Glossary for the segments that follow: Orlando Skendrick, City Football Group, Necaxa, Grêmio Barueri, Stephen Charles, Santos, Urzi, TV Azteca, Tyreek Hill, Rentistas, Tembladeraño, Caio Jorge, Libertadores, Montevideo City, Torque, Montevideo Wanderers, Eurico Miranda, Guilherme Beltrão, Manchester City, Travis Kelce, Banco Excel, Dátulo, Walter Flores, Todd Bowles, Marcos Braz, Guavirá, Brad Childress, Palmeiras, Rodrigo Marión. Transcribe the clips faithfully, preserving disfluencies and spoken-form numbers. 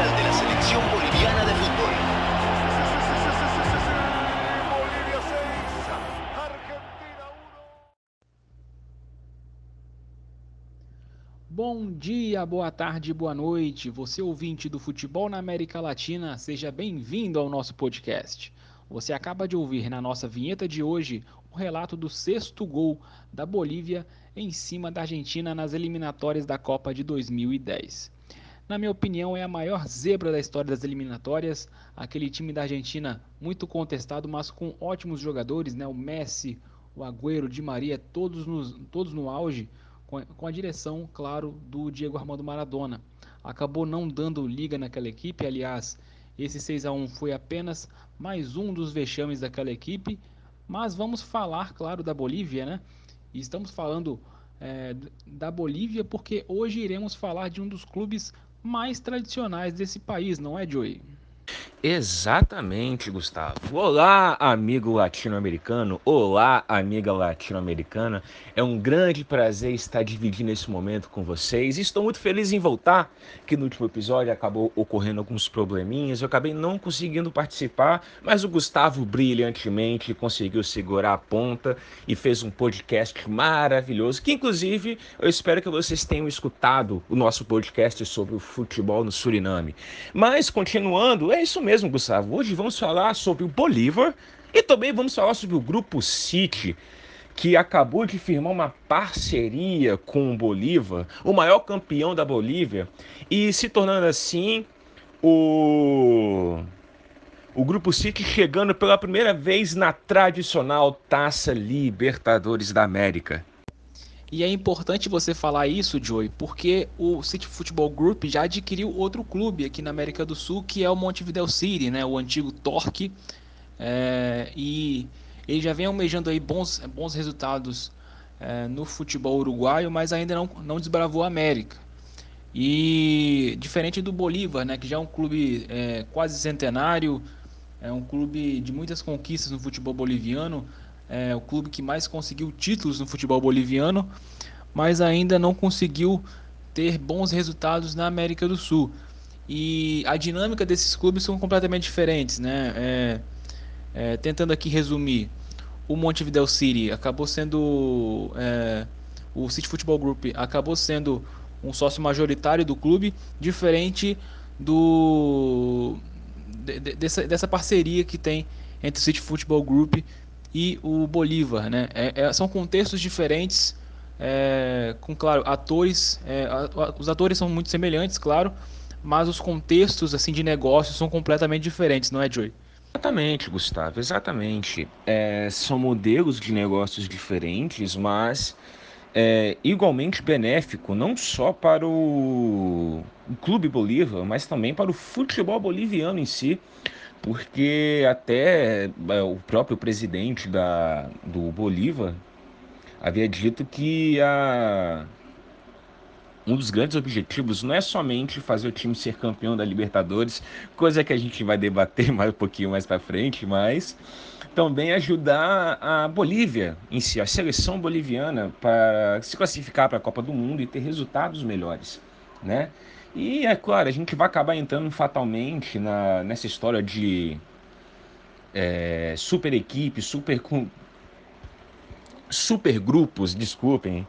oficial de la selección boliviana de fútbol. Bom dia, boa tarde, boa noite. Você ouvinte do futebol na América Latina, seja bem-vindo ao nosso podcast. Você acaba de ouvir na nossa vinheta de hoje o relato do sexto gol da Bolívia em cima da Argentina nas eliminatórias da Copa de dois mil e dez. Na minha opinião, é a maior zebra da história das eliminatórias, aquele time da Argentina muito contestado, mas com ótimos jogadores, né? O Messi, o Agüero, o Di Maria, todos, nos, todos no auge, com a, com a direção, claro, do Diego Armando Maradona. Acabou não dando liga naquela equipe, aliás, esse seis a um foi apenas mais um dos vexames daquela equipe, mas vamos falar, claro, da Bolívia, né? E estamos falando é, da Bolívia porque hoje iremos falar de um dos clubes mais tradicionais desse país, não é, Joey? Exatamente, Gustavo. Olá, amigo latino-americano. Olá, amiga latino-americana. É um grande prazer estar dividindo esse momento com vocês. Estou muito feliz em voltar, que no último episódio acabou ocorrendo alguns probleminhas. Eu acabei não conseguindo participar, mas o Gustavo brilhantemente conseguiu segurar a ponta e fez um podcast maravilhoso, que inclusive eu espero que vocês tenham escutado o nosso podcast sobre o futebol no Suriname. Mas continuando, é isso mesmo. mesmo, Gustavo. Hoje vamos falar sobre o Bolívar e também vamos falar sobre o Grupo City, que acabou de firmar uma parceria com o Bolívar, o maior campeão da Bolívia, e se tornando assim o, o Grupo City chegando pela primeira vez na tradicional Taça Libertadores da América. E é importante você falar isso, Joey, porque o City Football Group já adquiriu outro clube aqui na América do Sul, que é o Montevideo City, né? O antigo Torque, é, e ele já vem almejando aí bons, bons resultados é, no futebol uruguaio, mas ainda não, não desbravou a América. E diferente do Bolívar, né, que já é um clube é, quase centenário, é um clube de muitas conquistas no futebol boliviano, é o clube que mais conseguiu títulos no futebol boliviano, mas ainda não conseguiu ter bons resultados na América do Sul. E a dinâmica desses clubes são completamente diferentes, né? É, é, tentando aqui resumir, o Montevideo City acabou sendo... É, o City Football Group acabou sendo um sócio majoritário do clube, diferente do, de, de, dessa, dessa parceria que tem entre o City Football Group e o Bolívar, né? É, é, são contextos diferentes, é, com, claro, atores, é, a, a, os atores são muito semelhantes, claro, mas os contextos assim de negócio são completamente diferentes, não é, Joey? Exatamente, Gustavo, exatamente. É, são modelos de negócios diferentes, mas é, igualmente benéfico, não só para o, o Clube Bolívar, mas também para o futebol boliviano em si, porque até o próprio presidente da, do Bolívar havia dito que a, um dos grandes objetivos não é somente fazer o time ser campeão da Libertadores, coisa que a gente vai debater mais um pouquinho mais para frente, mas também ajudar a Bolívia em si, a seleção boliviana, para se classificar para a Copa do Mundo e ter resultados melhores, né? E, é claro, a gente vai acabar entrando fatalmente na, nessa história de é, super equipe, super, super grupos, desculpem,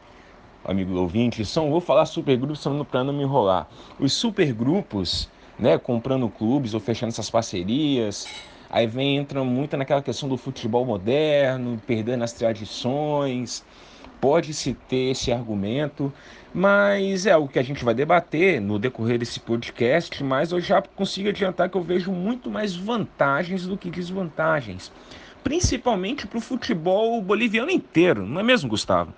amigo ouvinte, só vou falar super grupos para não me enrolar. Os super grupos, né, comprando clubes ou fechando essas parcerias, aí vem entra muito naquela questão do futebol moderno, perdendo as tradições... Pode-se ter esse argumento, mas é algo que a gente vai debater no decorrer desse podcast, mas eu já consigo adiantar que eu vejo muito mais vantagens do que desvantagens, principalmente para o futebol boliviano inteiro, não é mesmo, Gustavo?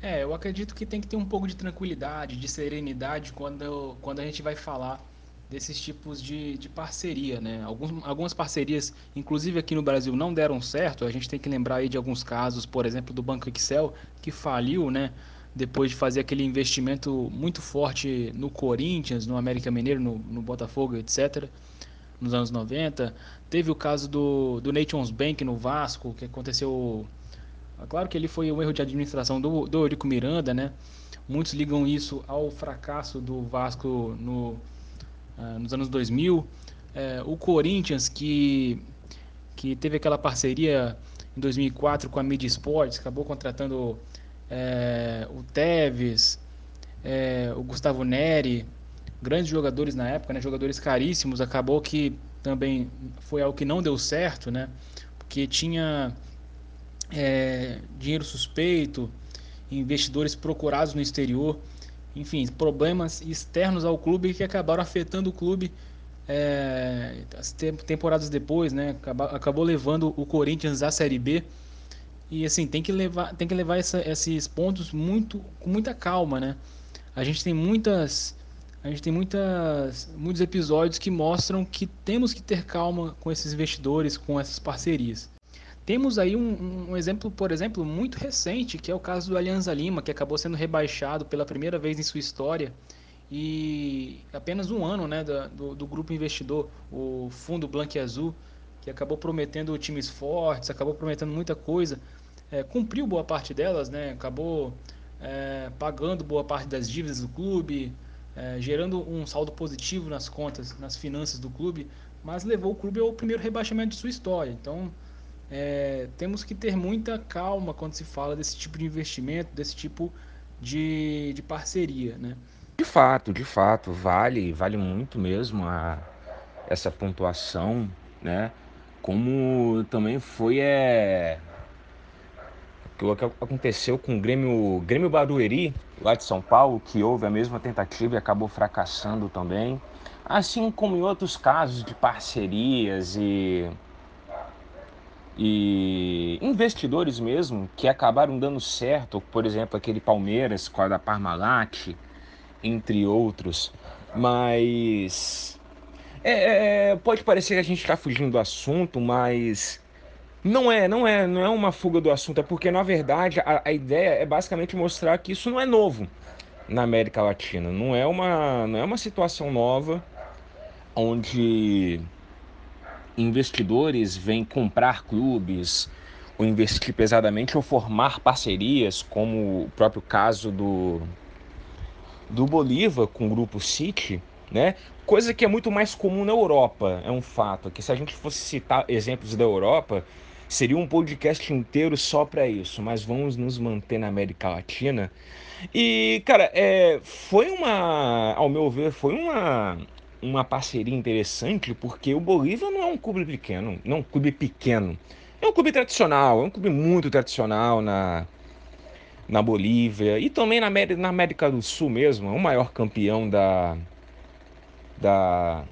É, eu acredito que tem que ter um pouco de tranquilidade, de serenidade quando, quando a gente vai falar desses tipos de, de parceria, né? Alguns, algumas parcerias, inclusive aqui no Brasil, não deram certo. A gente tem que lembrar aí de alguns casos, por exemplo, do Banco Excel, que faliu, né? Depois de fazer aquele investimento muito forte no Corinthians, no América Mineiro, no, no Botafogo, etcétera, nos anos noventa. Teve o caso do, do Nations Bank no Vasco, que aconteceu... Claro que ele foi um erro de administração do, do Eurico Miranda, né? Muitos ligam isso ao fracasso do Vasco no... uh, nos anos dois mil. Uh, o Corinthians, que, que teve aquela parceria em dois mil e quatro com a Media Sports, acabou contratando uh, o Tevez, uh, o Gustavo Neri, grandes jogadores na época, né, jogadores caríssimos. Acabou que também foi algo que não deu certo, né, porque tinha é, dinheiro suspeito, investidores procurados no exterior, enfim, problemas externos ao clube que acabaram afetando o clube é, as te- temporadas depois, né, acabou, acabou levando o Corinthians à Série B. E assim, tem que levar, tem que levar essa, esses pontos muito, com muita calma, né. A gente tem muitas... A gente tem muitas, muitos episódios que mostram que temos que ter calma com esses investidores, com essas parcerias. Temos aí um, um exemplo, por exemplo, muito recente, que é o caso do Alianza Lima, que acabou sendo rebaixado pela primeira vez em sua história. E apenas um ano, né, do, do grupo investidor, o Fundo Blanquiazul, que acabou prometendo times fortes, acabou prometendo muita coisa, é, cumpriu boa parte delas, né, acabou é, pagando boa parte das dívidas do clube, É, gerando um saldo positivo nas contas, nas finanças do clube, mas levou o clube ao primeiro rebaixamento de sua história. Então, é, temos que ter muita calma quando se fala desse tipo de investimento, desse tipo de, de parceria, né? De fato, de fato, vale, vale muito mesmo a, essa pontuação, né? Como também foi é, o que aconteceu com o Grêmio, Grêmio Barueri, lá de São Paulo, que houve a mesma tentativa e acabou fracassando também, assim como em outros casos de parcerias e, e investidores mesmo, que acabaram dando certo, por exemplo, aquele Palmeiras com a da Parmalat, entre outros. Mas é, é, pode parecer que a gente está fugindo do assunto, mas Não é, não é, não é uma fuga do assunto, é porque, na verdade, a, a ideia é basicamente mostrar que isso não é novo na América Latina. Não é uma, não é uma situação nova onde investidores vêm comprar clubes ou investir pesadamente ou formar parcerias, como o próprio caso do, do Bolívar com o Grupo City, né? Coisa que é muito mais comum na Europa, é um fato. Que se a gente fosse citar exemplos da Europa, seria um podcast inteiro só para isso, mas vamos nos manter na América Latina. E, cara, é, foi uma, ao meu ver, foi uma, uma parceria interessante, porque o Bolívar não é um clube pequeno, não é um clube pequeno, é um clube tradicional, é um clube muito tradicional na, na Bolívia e também na, na América do Sul mesmo, é o maior campeão da, da...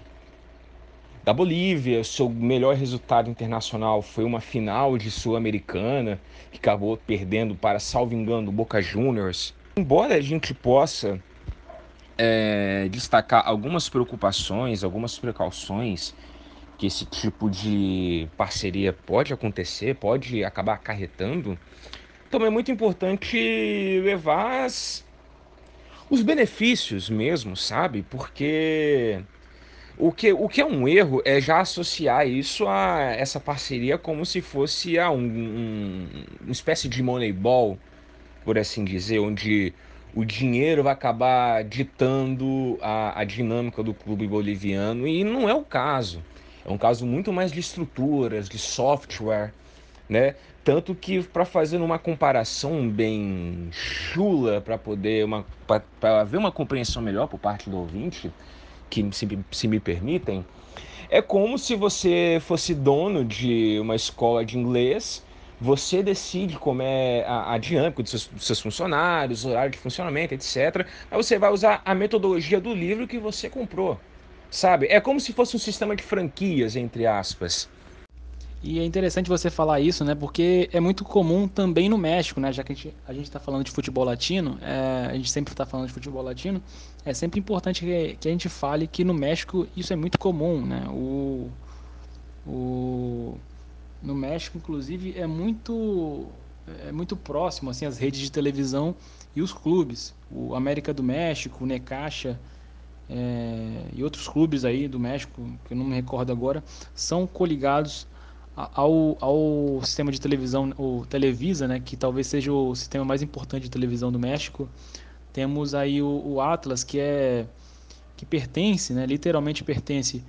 da Bolívia. Seu melhor resultado internacional foi uma final de Sul-Americana, que acabou perdendo para, salvo engano, o Boca Juniors. Embora a gente possa é, destacar algumas preocupações, algumas precauções que esse tipo de parceria pode acontecer, pode acabar acarretando, também é muito importante levar as... os benefícios mesmo, sabe? Porque... O que, o que é um erro é já associar isso a essa parceria como se fosse a um, um, uma espécie de Moneyball, por assim dizer, onde o dinheiro vai acabar ditando a, a dinâmica do clube boliviano, e não é o caso. É um caso muito mais de estruturas, de software, né? Tanto que, para fazer uma comparação bem chula, para poder uma, para haver uma compreensão melhor por parte do ouvinte, que se, se me permitem, é como se você fosse dono de uma escola de inglês, você decide como é a, a dinâmica dos seus, dos seus funcionários, horário de funcionamento, etcétera. Aí você vai usar a metodologia do livro que você comprou, sabe? É como se fosse um sistema de franquias, entre aspas. E é interessante você falar isso, né? Porque é muito comum também no México, né? Já que a gente a gente está falando de futebol latino, é, a gente sempre está falando de futebol latino, é sempre importante que, que a gente fale que no México isso é muito comum, né? O, o, no México, inclusive, é muito, é muito próximo, assim, as redes de televisão e os clubes. O América do México, o Necaxa, é, e outros clubes aí do México, que eu não me recordo agora, são coligados Ao, ao sistema de televisão, o Televisa, né, que talvez seja o sistema mais importante de televisão do México. Temos aí o, o Atlas, que é, que pertence, né, literalmente pertence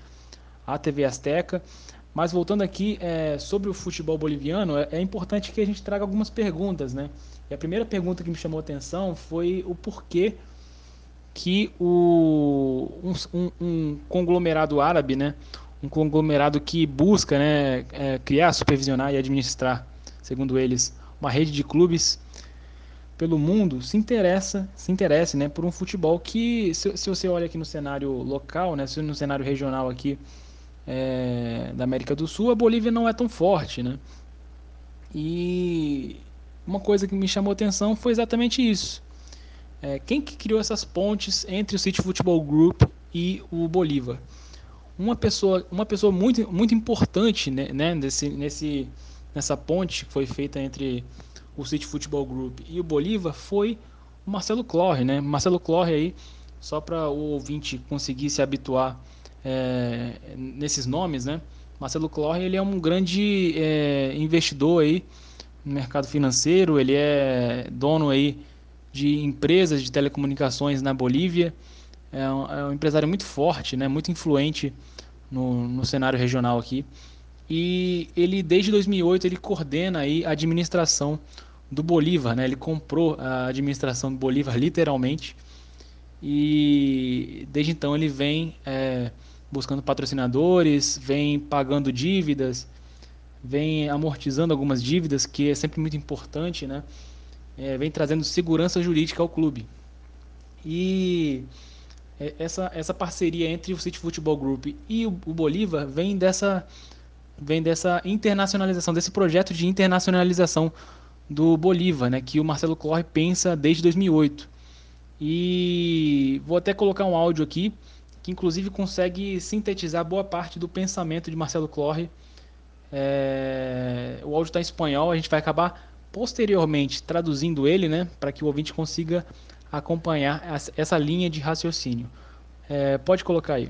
à T V Azteca. Mas voltando aqui é, sobre o futebol boliviano, é, é importante que a gente traga algumas perguntas, né? E a primeira pergunta que me chamou a atenção foi o porquê que o, um, um conglomerado árabe, né, um conglomerado que busca, né, é, criar, supervisionar e administrar, segundo eles, uma rede de clubes pelo mundo, se interessa, se interessa, né, por um futebol que, se, se você olha aqui no cenário local, né, se no cenário regional aqui, É, da América do Sul, a Bolívia não é tão forte, né? E uma coisa que me chamou a atenção foi exatamente isso. É, quem que criou essas pontes entre o City Football Group e o Bolívar? Uma pessoa, uma pessoa muito, muito importante, né, né, nesse, nesse, nessa ponte que foi feita entre o City Football Group e o Bolívar foi o Marcelo Claure, né? Marcelo Claure aí, só para o ouvinte conseguir se habituar É, nesses nomes, né? Marcelo Claure, ele é um grande é, investidor aí no mercado financeiro, ele é dono aí de empresas de telecomunicações na Bolívia, é um, é um empresário muito forte, né? Muito influente no, no cenário regional aqui, e ele desde dois mil e oito ele coordena aí a administração do Bolívar, né? Ele comprou a administração do Bolívar literalmente, e desde então ele vem é, buscando patrocinadores, vem pagando dívidas, vem amortizando algumas dívidas, que é sempre muito importante, né? É, vem trazendo segurança jurídica ao clube. E essa, essa parceria entre o City Football Group e o, o Bolívar vem dessa, vem dessa internacionalização, desse projeto de internacionalização do Bolívar, né? Que o Marcelo Claure pensa desde dois mil e oito. E vou até colocar um áudio aqui, que inclusive consegue sintetizar boa parte do pensamento de Marcelo Claure. É... O áudio está em espanhol, a gente vai acabar posteriormente traduzindo ele, né, para que o ouvinte consiga acompanhar essa linha de raciocínio. É... Pode colocar aí.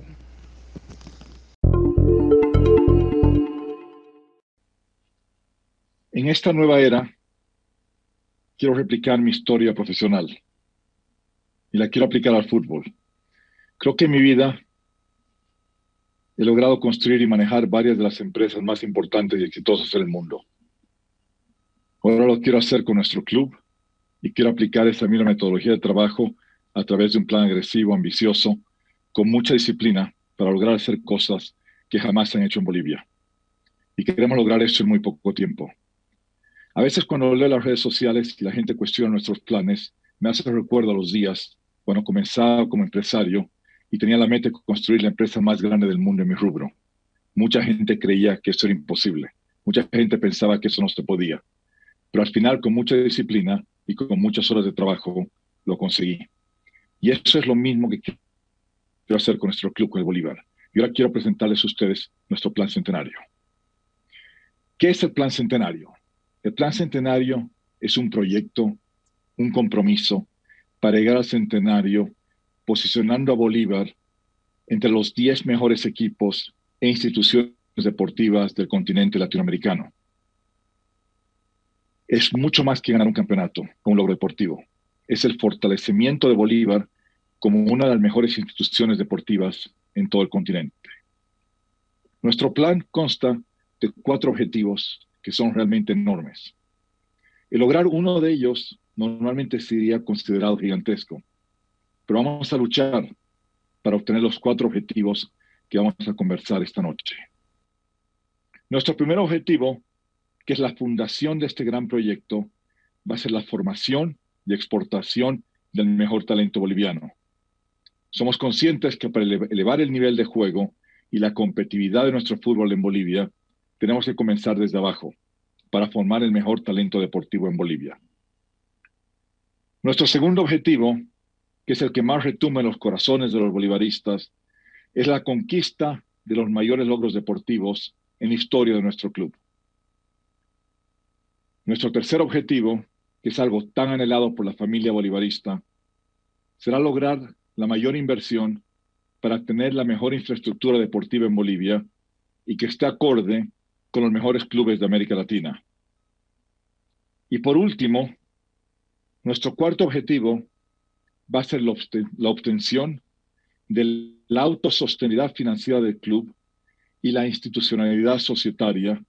Em esta nova era, quero replicar minha história profissional y la quiero aplicar al fútbol. Creo que en mi vida he logrado construir y manejar varias de las empresas más importantes y exitosas del mundo. Ahora lo quiero hacer con nuestro club y quiero aplicar esa misma metodología de trabajo a través de un plan agresivo, ambicioso, con mucha disciplina para lograr hacer cosas que jamás se han hecho en Bolivia. Y queremos lograr esto en muy poco tiempo. A veces cuando leo las redes sociales y la gente cuestiona nuestros planes, me hace recuerdo a los días cuando comenzaba como empresario y tenía la meta de construir la empresa más grande del mundo en mi rubro. Mucha gente creía que eso era imposible. Mucha gente pensaba que eso no se podía. Pero al final, con mucha disciplina y con muchas horas de trabajo, lo conseguí. Y eso es lo mismo que quiero hacer con nuestro club, con el Bolívar. Y ahora quiero presentarles a ustedes nuestro plan centenario. ¿Qué es el plan centenario? El plan centenario es un proyecto, un compromiso para llegar al centenario, posicionando a Bolívar entre los diez mejores equipos e instituciones deportivas del continente latinoamericano. Es mucho más que ganar un campeonato, un logro deportivo. Es el fortalecimiento de Bolívar como una de las mejores instituciones deportivas en todo el continente. Nuestro plan consta de cuatro objetivos que son realmente enormes. El lograr uno de ellos normalmente sería considerado gigantesco, pero vamos a luchar para obtener los cuatro objetivos que vamos a conversar esta noche. Nuestro primer objetivo, que es la fundación de este gran proyecto, va a ser la formación y exportación del mejor talento boliviano. Somos conscientes que para elevar el nivel de juego y la competitividad de nuestro fútbol en Bolivia, tenemos que comenzar desde abajo para formar el mejor talento deportivo en Bolivia. Nuestro segundo objetivo, que es el que más retumba en los corazones de los bolivaristas, es la conquista de los mayores logros deportivos en la historia de nuestro club. Nuestro tercer objetivo, que es algo tan anhelado por la familia bolivarista, será lograr la mayor inversión para tener la mejor infraestructura deportiva en Bolivia y que esté acorde con los mejores clubes de América Latina. Y por último, nuestro cuarto objetivo va a ser la obtención de la autosostenibilidad financiera del club y la institucionalidad societaria,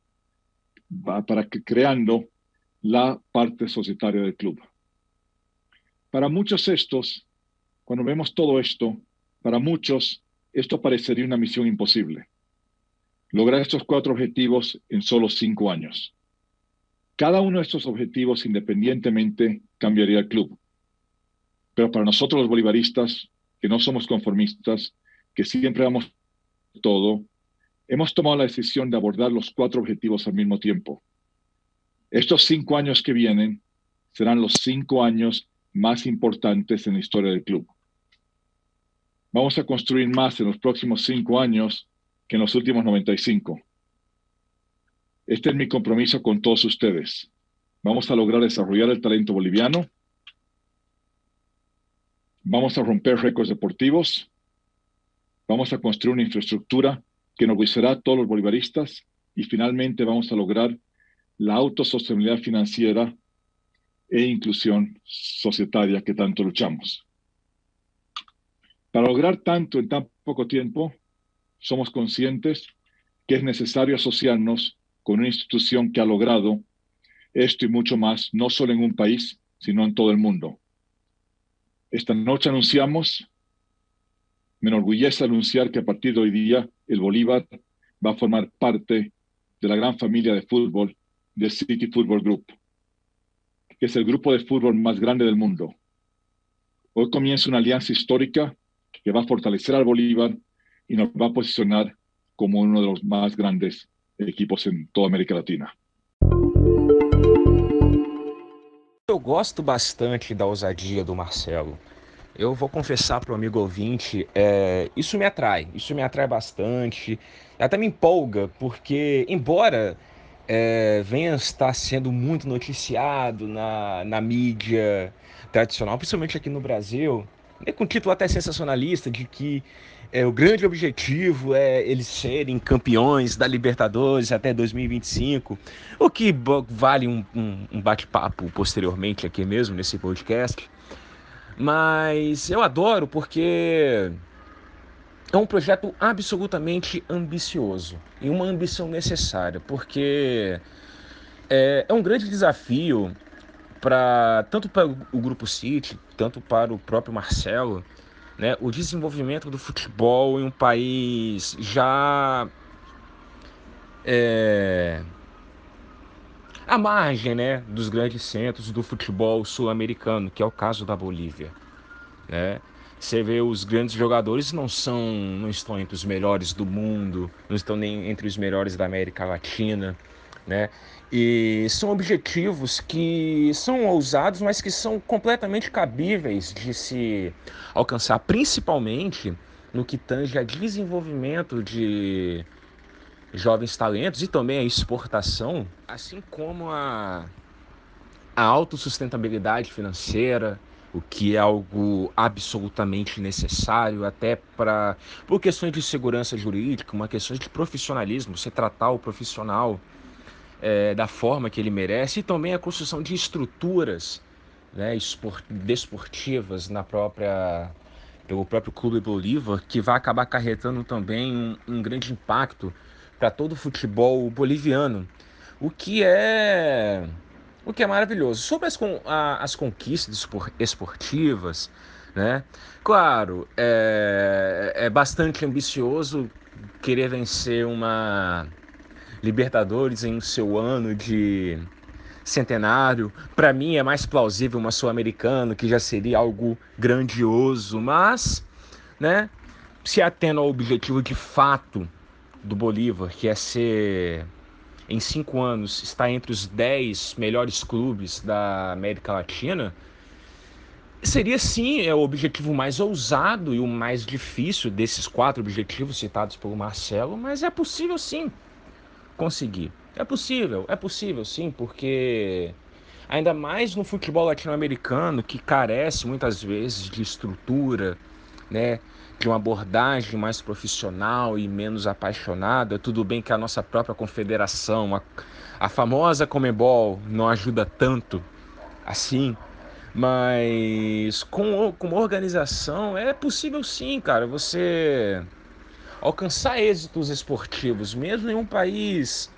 para que creando la parte societaria del club. Para muchos estos, cuando vemos todo esto, para muchos esto parecería una misión imposible. Lograr estos cuatro objetivos en solo cinco años. Cada uno de estos objetivos independientemente cambiaría el club. Pero para nosotros los bolivaristas, que no somos conformistas, que siempre damos todo, hemos tomado la decisión de abordar los cuatro objetivos al mismo tiempo. Estos cinco años que vienen serán los cinco años más importantes en la historia del club. Vamos a construir más en los próximos cinco años que en los últimos noventa y cinco. Este es mi compromiso con todos ustedes. Vamos a lograr desarrollar el talento boliviano. Vamos a romper récords deportivos. Vamos a construir una infraestructura que enorgullecerá a todos los bolivaristas. Y finalmente vamos a lograr la autosostenibilidad financiera e inclusión societaria que tanto luchamos. Para lograr tanto en tan poco tiempo, somos conscientes que es necesario asociarnos con una institución que ha logrado esto y mucho más, no solo en un país, sino en todo el mundo. Esta noche anunciamos, me enorgullece anunciar que a partir de hoy día, el Bolívar va a formar parte de la gran familia de fútbol de City Football Group, que es el grupo de fútbol más grande del mundo. Hoy comienza una alianza histórica que va a fortalecer al Bolívar y nos va a posicionar como uno de los más grandes equipos em toda a América Latina. Eu gosto bastante da ousadia do Marcelo. Eu vou confessar para o amigo ouvinte, é, isso me atrai, isso me atrai bastante, até me empolga, porque embora é, venha estar sendo muito noticiado na, na mídia tradicional, principalmente aqui no Brasil, com título até sensacionalista de que é, o grande objetivo é eles serem campeões da Libertadores até dois mil e vinte e cinco, o que vale um, um, um bate-papo posteriormente aqui mesmo nesse podcast, mas eu adoro porque é um projeto absolutamente ambicioso e uma ambição necessária, porque é, é um grande desafio Pra, tanto para o Grupo City, tanto para o próprio Marcelo, né, o desenvolvimento do futebol em um país já é, à margem, né, dos grandes centros do futebol sul-americano, que é o caso da Bolívia, né? Você vê os grandes jogadores não, são, não estão entre os melhores do mundo, não estão nem entre os melhores da América Latina, né? E são objetivos que são ousados, mas que são completamente cabíveis de se alcançar, principalmente no que tange a desenvolvimento de jovens talentos e também a exportação, assim como a, a autossustentabilidade financeira, o que é algo absolutamente necessário, até para por questões de segurança jurídica, uma questão de profissionalismo, você tratar o profissional É, da forma que ele merece, e também a construção de estruturas, né, esport, desportivas na própria, pelo próprio Clube Bolívar, que vai acabar acarretando também um, um grande impacto para todo o futebol boliviano, o que é, o que é maravilhoso. Sobre as, a, as conquistas esportivas, né, claro, é, é bastante ambicioso querer vencer uma Libertadores em seu ano de centenário. Para mim é mais plausível uma Sul-Americana, que já seria algo grandioso, mas, né, se atendo ao objetivo de fato do Bolívar, que é ser, em cinco anos, estar entre os dez melhores clubes da América Latina, seria sim é o objetivo mais ousado e o mais difícil desses quatro objetivos citados pelo Marcelo, mas é possível sim conseguir. É possível, é possível sim, porque ainda mais no futebol latino-americano, que carece muitas vezes de estrutura, né, de uma abordagem mais profissional e menos apaixonada. Tudo bem que a nossa própria confederação, a, a famosa Conmebol, não ajuda tanto assim, Mas com, com uma organização é possível sim, cara, você alcançar êxitos esportivos, mesmo em um país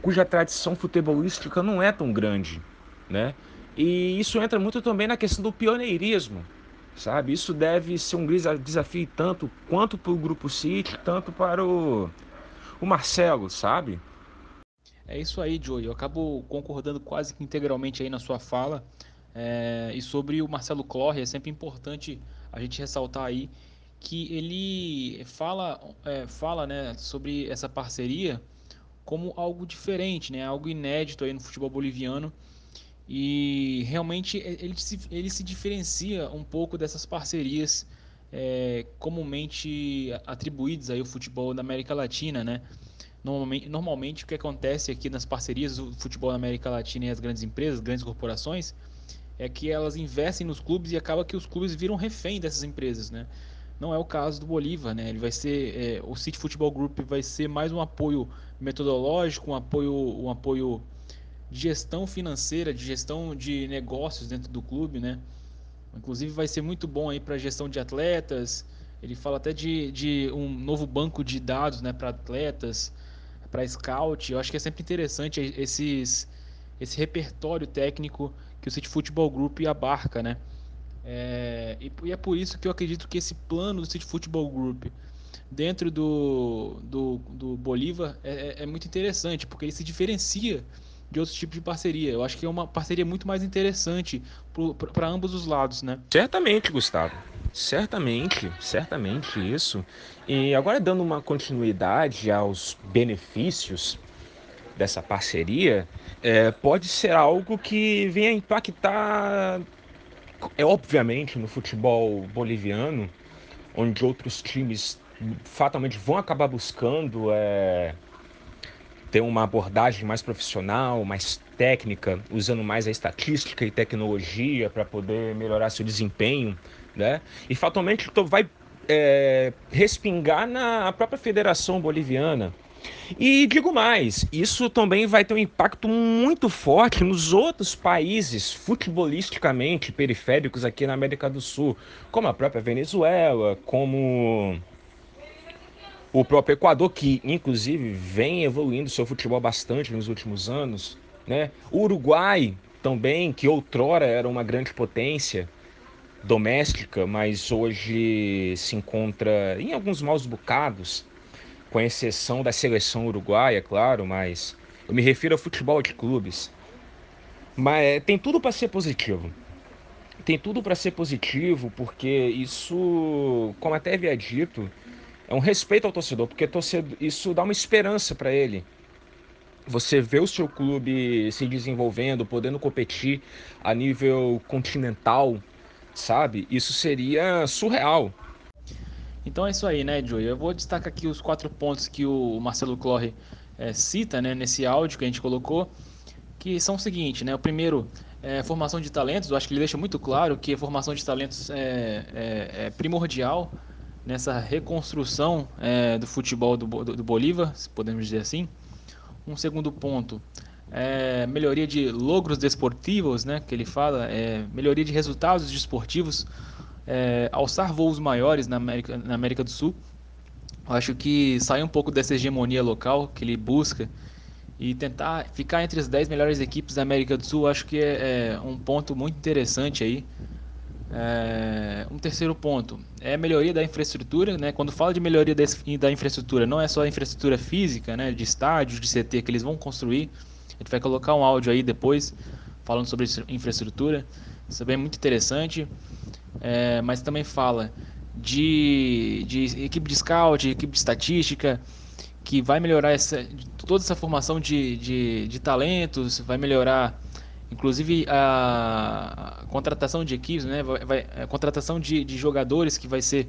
cuja tradição futebolística não é tão grande, né? E isso entra muito também na questão do pioneirismo, sabe? Isso deve ser um desafio tanto quanto para o Grupo City, tanto para o, o Marcelo, sabe? É isso aí, Joey. Eu acabo concordando quase que integralmente aí na sua fala. É, e sobre o Marcelo Claure, é sempre importante a gente ressaltar aí que ele fala, é, fala né, sobre essa parceria como algo diferente, né, algo inédito aí no futebol boliviano, e realmente ele se, ele se diferencia um pouco dessas parcerias é, comumente atribuídas aí ao futebol da América Latina, né? Normalmente, normalmente o que acontece aqui nas parcerias do futebol da América Latina e as grandes empresas, grandes corporações, é que elas investem nos clubes e acaba que os clubes viram refém dessas empresas, né? Não é o caso do Bolívar, né? Ele vai ser, é, o City Football Group vai ser mais um apoio metodológico, um apoio, um apoio de gestão financeira, de gestão de negócios dentro do clube, né? Inclusive vai ser muito bom aí para gestão de atletas. Ele fala até de, de um novo banco de dados, né, para atletas, para scout. Eu acho que é sempre interessante esses, esse repertório técnico que o City Football Group abarca, né? É, e, e é por isso que eu acredito que esse plano do City Football Group dentro do, do, do Bolívar é, é muito interessante, porque ele se diferencia de outros tipos de parceria. Eu acho que é uma parceria muito mais interessante para ambos os lados, né? Certamente, Gustavo. Certamente, certamente isso. E agora, dando uma continuidade aos benefícios dessa parceria, é, pode ser algo que venha impactar, é, obviamente, no futebol boliviano, onde outros times fatalmente vão acabar buscando é, ter uma abordagem mais profissional, mais técnica, usando mais a estatística e tecnologia para poder melhorar seu desempenho, né? E fatalmente vai é, respingar na própria Federação Boliviana. E digo mais, isso também vai ter um impacto muito forte nos outros países futebolisticamente periféricos aqui na América do Sul, como a própria Venezuela, como o próprio Equador, que inclusive vem evoluindo seu futebol bastante nos últimos anos, né? O Uruguai também, que outrora era uma grande potência doméstica, mas hoje se encontra em alguns maus bocados, com exceção da seleção uruguaia, claro, mas eu me refiro ao futebol de clubes. Mas tem tudo para ser positivo. Tem tudo para ser positivo, porque isso, como até havia dito, é um respeito ao torcedor, porque torcedor, isso dá uma esperança para ele. Você vê o seu clube se desenvolvendo, podendo competir a nível continental, sabe? Isso seria surreal. Então é isso aí, né, Joey? Eu vou destacar aqui os quatro pontos que o Marcelo Claure é, cita, né, nesse áudio que a gente colocou, que são os seguintes, né? O primeiro é formação de talentos. Eu acho que ele deixa muito claro que a formação de talentos é, é, é primordial nessa reconstrução é, do futebol do, do, do Bolívar, se podemos dizer assim. Um segundo ponto é melhoria de logros desportivos, né, que ele fala, é, melhoria de resultados desportivos. É, alçar voos maiores na América, na América do Sul. Eu acho que sair um pouco dessa hegemonia local que ele busca e tentar ficar entre as dez melhores equipes da América do Sul, acho que é, é um ponto muito interessante aí. É, um terceiro ponto é a melhoria da infraestrutura, né? Quando fala de melhoria da infraestrutura, não é só a infraestrutura física, né, de estádios, de C T que eles vão construir. A gente vai colocar um áudio aí depois falando sobre infraestrutura. Isso também é muito interessante. É, mas também fala de, de equipe de scout, de equipe de estatística, que vai melhorar essa, toda essa formação de, de, de talentos, vai melhorar inclusive a, a contratação de equipes, né? vai, vai, a contratação de, de jogadores, que vai ser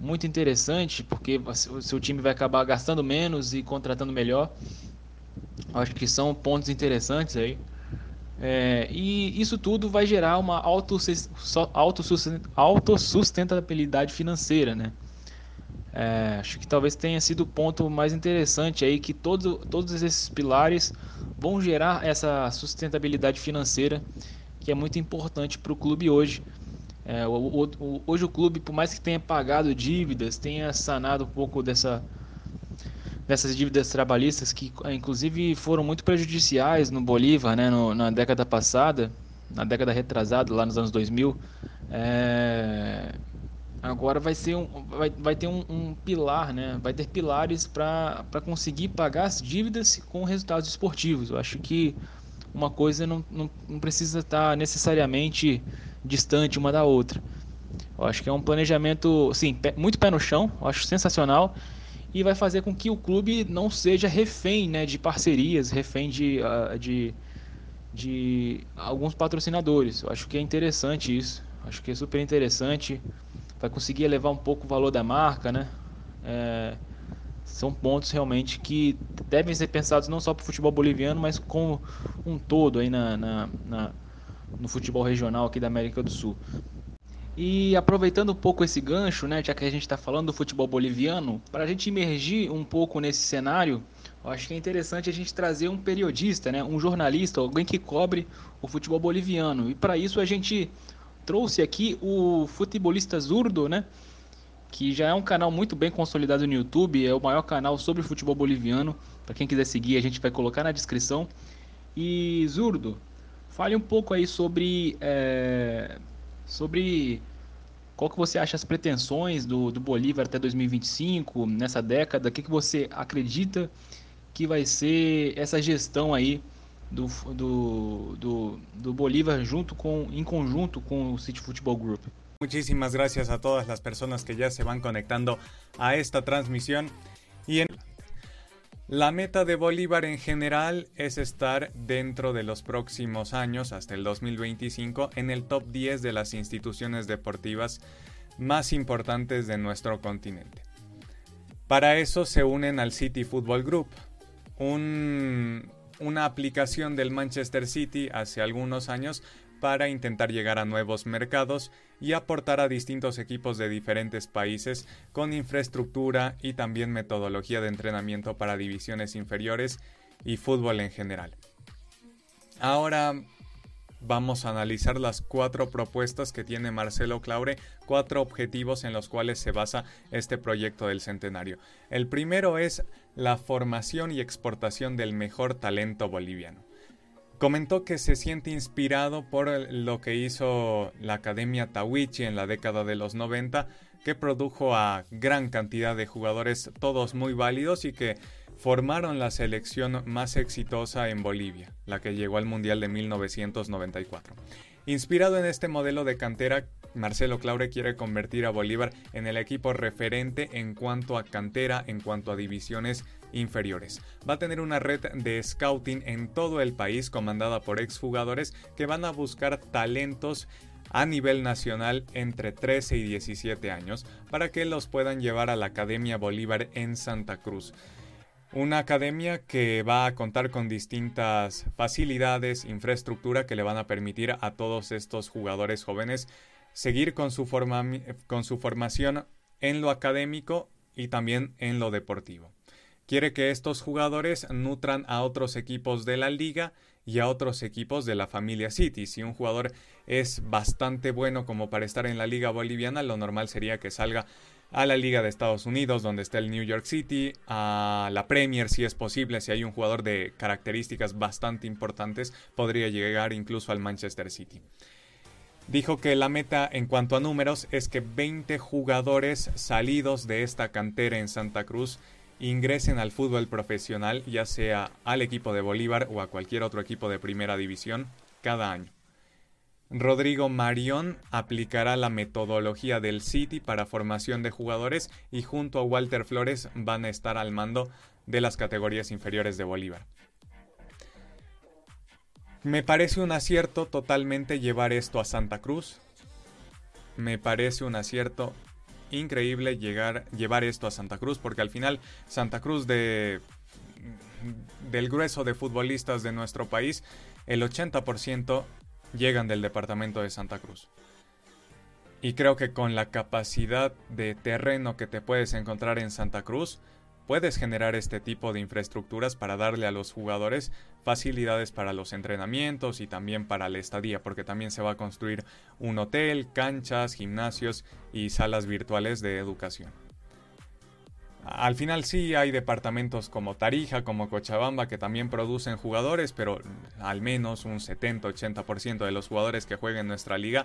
muito interessante, porque o seu time vai acabar gastando menos e contratando melhor. Acho que são pontos interessantes aí. É, e isso tudo vai gerar uma autossustentabilidade financeira, né? É, acho que talvez tenha sido o ponto mais interessante aí, que todo, todos esses pilares vão gerar essa sustentabilidade financeira que é muito importante para o clube hoje. É, o, o, hoje o clube, por mais que tenha pagado dívidas, tenha sanado um pouco dessa, dessas dívidas trabalhistas, que inclusive foram muito prejudiciais no Bolívar, né, no, na década passada, na década retrasada, lá nos anos dois mil, é, agora vai, ser um, vai, vai ter um, um pilar, né, vai ter pilares para conseguir pagar as dívidas com resultados esportivos. Eu acho que uma coisa não, não, não precisa estar necessariamente distante uma da outra. Eu acho que é um planejamento, sim, pé, muito pé no chão, eu acho sensacional, e vai fazer com que o clube não seja refém, né, de parcerias, refém de, de, de alguns patrocinadores. Eu acho que é interessante isso, acho que é super interessante, vai conseguir elevar um pouco o valor da marca, né? É, são pontos realmente que devem ser pensados não só para o futebol boliviano, mas como um todo aí na, na, na, no futebol regional aqui da América do Sul. E aproveitando um pouco esse gancho, né, já que a gente está falando do futebol boliviano, para a gente imergir um pouco nesse cenário, eu acho que é interessante a gente trazer um periodista, né, um jornalista, alguém que cobre o futebol boliviano. E para isso a gente trouxe aqui o Futebolista Zurdo, né, que já é um canal muito bem consolidado no YouTube, é o maior canal sobre futebol boliviano. Para quem quiser seguir, a gente vai colocar na descrição. E Zurdo, fale um pouco aí sobre, é, sobre qual que você acha as pretensões do, do Bolívar até dois mil e vinte e cinco, nessa década. O que, que você acredita que vai ser essa gestão aí Do, do, do, do Bolívar junto con, en conjunto con el City Football Group. Muchísimas gracias a todas las personas que ya se van conectando a esta transmisión. Y en... la meta de Bolívar en general es estar dentro de los próximos años, hasta el dois mil e vinte e cinco, en el top diez de las instituciones deportivas más importantes de nuestro continente. Para eso se unen al City Football Group, un... una aplicación del Manchester City hace algunos años para intentar llegar a nuevos mercados y aportar a distintos equipos de diferentes países con infraestructura y también metodología de entrenamiento para divisiones inferiores y fútbol en general. Ahora vamos a analizar las cuatro propuestas que tiene Marcelo Claure, cuatro objetivos en los cuales se basa este proyecto del centenario. El primero es la formación y exportación del mejor talento boliviano. Comentó que se siente inspirado por lo que hizo la Academia Tawichi en la década de los noventa, que produjo a gran cantidad de jugadores, todos muy válidos, y que formaron la selección más exitosa en Bolivia, la que llegó al Mundial de mil novecientos noventa y cuatro. Inspirado en este modelo de cantera, Marcelo Claure quiere convertir a Bolívar en el equipo referente en cuanto a cantera, en cuanto a divisiones inferiores. Va a tener una red de scouting en todo el país comandada por exjugadores que van a buscar talentos a nivel nacional entre trece y diecisiete años para que los puedan llevar a la Academia Bolívar en Santa Cruz. Una academia que va a contar con distintas facilidades, infraestructura que le van a permitir a todos estos jugadores jóvenes seguir con su, forma, con su formación en lo académico y también en lo deportivo. Quiere que estos jugadores nutran a otros equipos de la liga y a otros equipos de la familia City. Si un jugador es bastante bueno como para estar en la liga boliviana, lo normal sería que salga a la Liga de Estados Unidos, donde está el New York City, a la Premier si es posible, si hay un jugador de características bastante importantes, podría llegar incluso al Manchester City. Dijo que la meta en cuanto a números es que veinte jugadores salidos de esta cantera en Santa Cruz ingresen al fútbol profesional, ya sea al equipo de Bolívar o a cualquier otro equipo de primera división, cada año. Rodrigo Marión aplicará la metodología del City para formación de jugadores y junto a Walter Flores van a estar al mando de las categorías inferiores de Bolívar. Me parece un acierto totalmente llevar esto a Santa Cruz. Me parece un acierto increíble llegar, llevar esto a Santa Cruz porque al final Santa Cruz de... del grueso de futbolistas de nuestro país, el ochenta por ciento llegan del departamento de Santa Cruz. Y creo que con la capacidad de terreno que te puedes encontrar en Santa Cruz, puedes generar este tipo de infraestructuras para darle a los jugadores facilidades para los entrenamientos y también para la estadía, porque también se va a construir un hotel, canchas, gimnasios y salas virtuales de educación. Al final sí hay departamentos como Tarija, como Cochabamba, que también producen jugadores, pero al menos un setenta a ochenta por ciento de los jugadores que jueguen en nuestra liga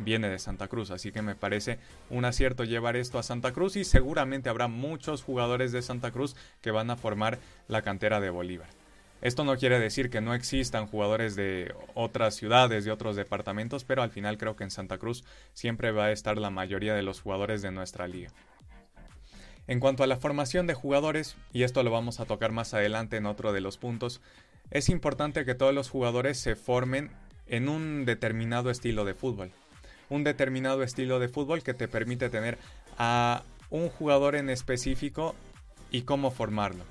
viene de Santa Cruz, así que me parece un acierto llevar esto a Santa Cruz y seguramente habrá muchos jugadores de Santa Cruz que van a formar la cantera de Bolívar. Esto no quiere decir que no existan jugadores de otras ciudades, de otros departamentos, pero al final creo que en Santa Cruz siempre va a estar la mayoría de los jugadores de nuestra liga. En cuanto a la formación de jugadores, y esto lo vamos a tocar más adelante en otro de los puntos, es importante que todos los jugadores se formen en un determinado estilo de fútbol. Un determinado estilo de fútbol que te permite tener a un jugador en específico y cómo formarlo.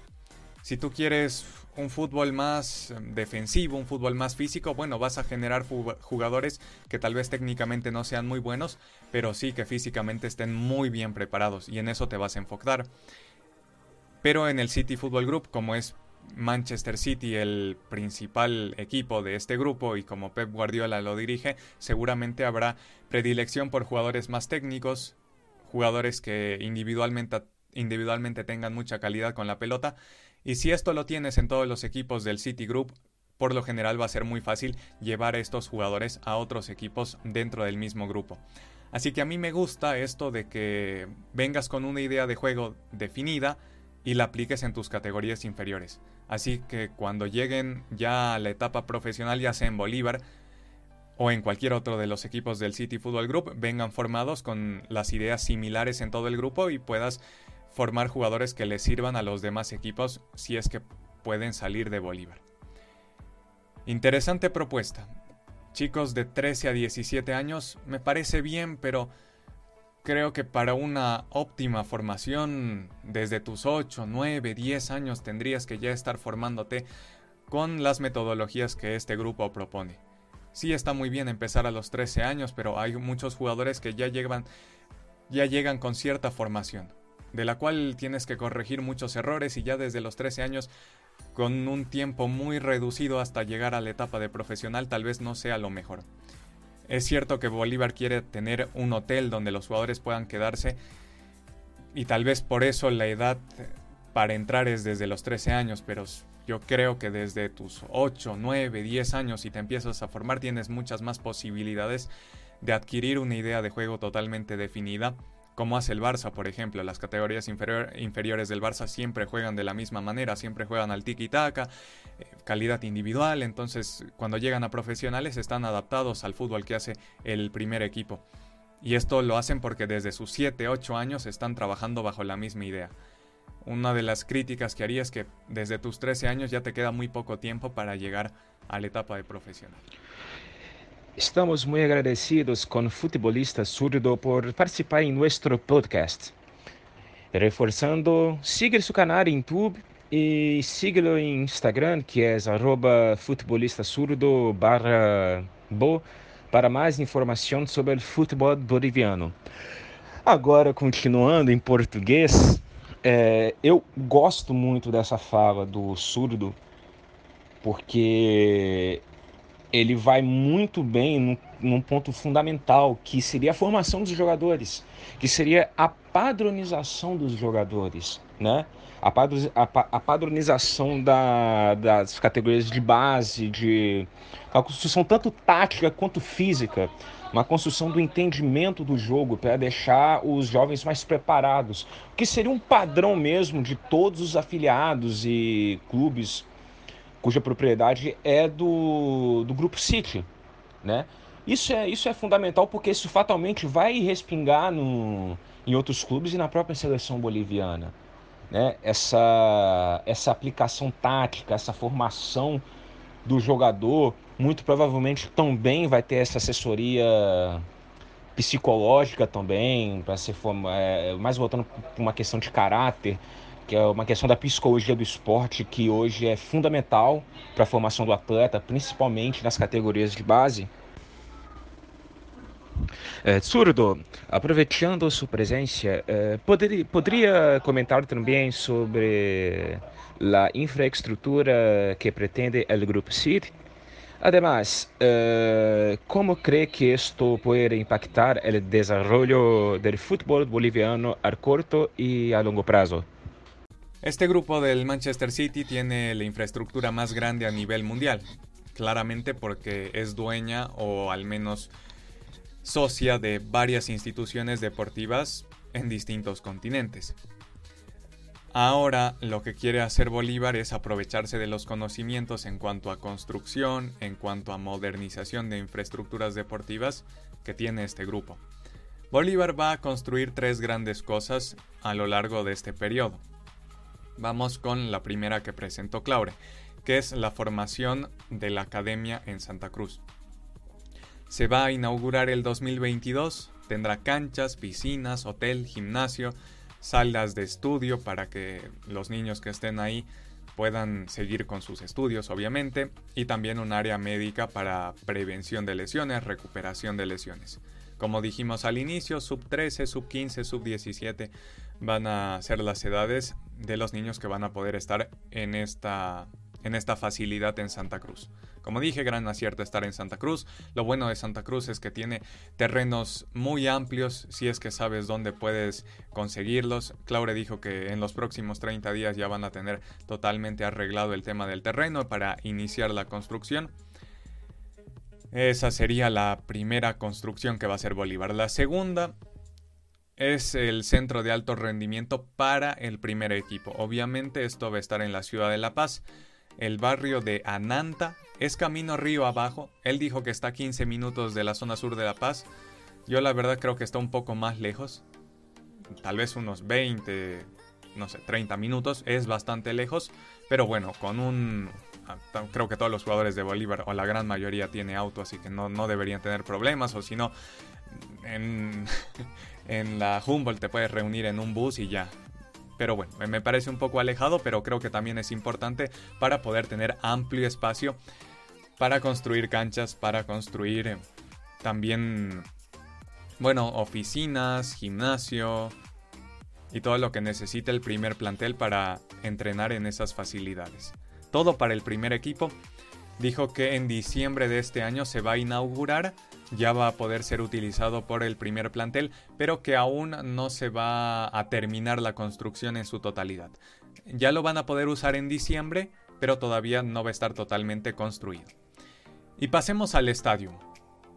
Si tú quieres un fútbol más defensivo, un fútbol más físico, bueno, vas a generar jugadores que tal vez técnicamente no sean muy buenos, pero sí que físicamente estén muy bien preparados y en eso te vas a enfocar. Pero en el City Football Group, como es Manchester City, el principal equipo de este grupo, y como Pep Guardiola lo dirige, seguramente habrá predilección por jugadores más técnicos, jugadores que individualmente, individualmente tengan mucha calidad con la pelota, y si esto lo tienes en todos los equipos del City Group, por lo general va a ser muy fácil llevar a estos jugadores a otros equipos dentro del mismo grupo. Así que a mí me gusta esto de que vengas con una idea de juego definida y la apliques en tus categorías inferiores. Así que cuando lleguen ya a la etapa profesional, ya sea en Bolívar o en cualquier otro de los equipos del City Football Group, vengan formados con las ideas similares en todo el grupo y puedas formar jugadores que les sirvan a los demás equipos si es que pueden salir de Bolívar. Interesante propuesta. Chicos de trece a diecisiete años, me parece bien, pero creo que para una óptima formación, desde tus ocho, nueve, diez años tendrías que ya estar formándote con las metodologías que este grupo propone. Sí está muy bien empezar a los trece años, pero hay muchos jugadores que ya llegan, ya llegan con cierta formación, de la cual tienes que corregir muchos errores y ya desde los trece años, con un tiempo muy reducido hasta llegar a la etapa de profesional, tal vez no sea lo mejor. Es cierto que Bolívar quiere tener un hotel donde los jugadores puedan quedarse y tal vez por eso la edad para entrar es desde los trece años, pero yo creo que desde tus ocho, nueve, diez años si te empiezas a formar tienes muchas más posibilidades de adquirir una idea de juego totalmente definida, como hace el Barça, por ejemplo. Las categorías inferior, inferiores del Barça siempre juegan de la misma manera, siempre juegan al tiki-taka, calidad individual, entonces cuando llegan a profesionales están adaptados al fútbol que hace el primer equipo. Y esto lo hacen porque desde sus siete, ocho años están trabajando bajo la misma idea. Una de las críticas que haría es que desde tus trece años ya te queda muy poco tiempo para llegar a la etapa de profesional. Estamos muy agradecidos con Futbolista Zurdo por participar em nosso podcast. Reforçando, siga seu canal em YouTube e siga-lo em Instagram, que é arroba futbolista zurdo barra bo, para mais informações sobre o futebol boliviano. Agora, continuando em português, é, eu gosto muito dessa fala do Zurdo, porque ele vai muito bem num, num ponto fundamental, que seria a formação dos jogadores, que seria a padronização dos jogadores, né? A, padro, a, a padronização da, das categorias de base, de uma construção tanto tática quanto física, uma construção do entendimento do jogo para deixar os jovens mais preparados, que seria um padrão mesmo de todos os afiliados e clubes cuja propriedade é do, do Grupo City, né? Isso é, isso é fundamental, porque isso fatalmente vai respingar no, em outros clubes e na própria seleção boliviana, né? Essa, essa aplicação tática, essa formação do jogador, muito provavelmente também vai ter essa assessoria psicológica também, para ser forma, é, mais voltando para uma questão de caráter, que é uma questão da psicologia do esporte, que hoje é fundamental para a formação do atleta, principalmente nas categorias de base. Eh, Zurdo, aproveitando sua presença, eh, poder, poderia comentar também sobre a infraestrutura que pretende o Grupo City? Ademais, eh, como crê que isto pode impactar o desenvolvimento do futebol boliviano a curto e a longo prazo? Este grupo del Manchester City tiene la infraestructura más grande a nivel mundial, claramente porque es dueña o al menos socia de varias instituciones deportivas en distintos continentes. Ahora lo que quiere hacer Bolívar es aprovecharse de los conocimientos en cuanto a construcción, en cuanto a modernización de infraestructuras deportivas que tiene este grupo. Bolívar va a construir tres grandes cosas a lo largo de este periodo. Vamos con la primera que presentó Claure, que es la formación de la academia en Santa Cruz. Se va a inaugurar el dos mil veintidós, tendrá canchas, piscinas, hotel, gimnasio, salas de estudio para que los niños que estén ahí puedan seguir con sus estudios, obviamente, y también un área médica para prevención de lesiones, recuperación de lesiones. Como dijimos al inicio, sub trece, sub quince, sub diecisiete van a ser las edades de los niños que van a poder estar en esta, en esta facilidad en Santa Cruz. Como dije, gran acierto estar en Santa Cruz. Lo bueno de Santa Cruz es que tiene terrenos muy amplios, si es que sabes dónde puedes conseguirlos. Claure dijo que en los próximos treinta días ya van a tener totalmente arreglado el tema del terreno para iniciar la construcción. Esa sería la primera construcción que va a hacer Bolívar. La segunda es el centro de alto rendimiento para el primer equipo. Obviamente esto va a estar en la ciudad de La Paz. El barrio de Ananta es camino río abajo. Él dijo que está a quince minutos de la zona sur de La Paz. Yo la verdad creo que está un poco más lejos. Tal vez unos veinte, no sé, treinta minutos. Es bastante lejos. Pero bueno, con un... creo que todos los jugadores de Bolívar o la gran mayoría tiene auto. Así que no, no deberían tener problemas. O si no, en, en la Humboldt te puedes reunir en un bus y ya. Pero bueno, me parece un poco alejado, pero creo que también es importante para poder tener amplio espacio para construir canchas, para construir también, bueno, oficinas, gimnasio y todo lo que necesita el primer plantel para entrenar en esas facilidades. Todo para el primer equipo. Dijo que en diciembre de este año se va a inaugurar, ya va a poder ser utilizado por el primer plantel, pero que aún no se va a terminar la construcción en su totalidad. Ya lo van a poder usar en diciembre, pero todavía no va a estar totalmente construido. Y pasemos al estadio.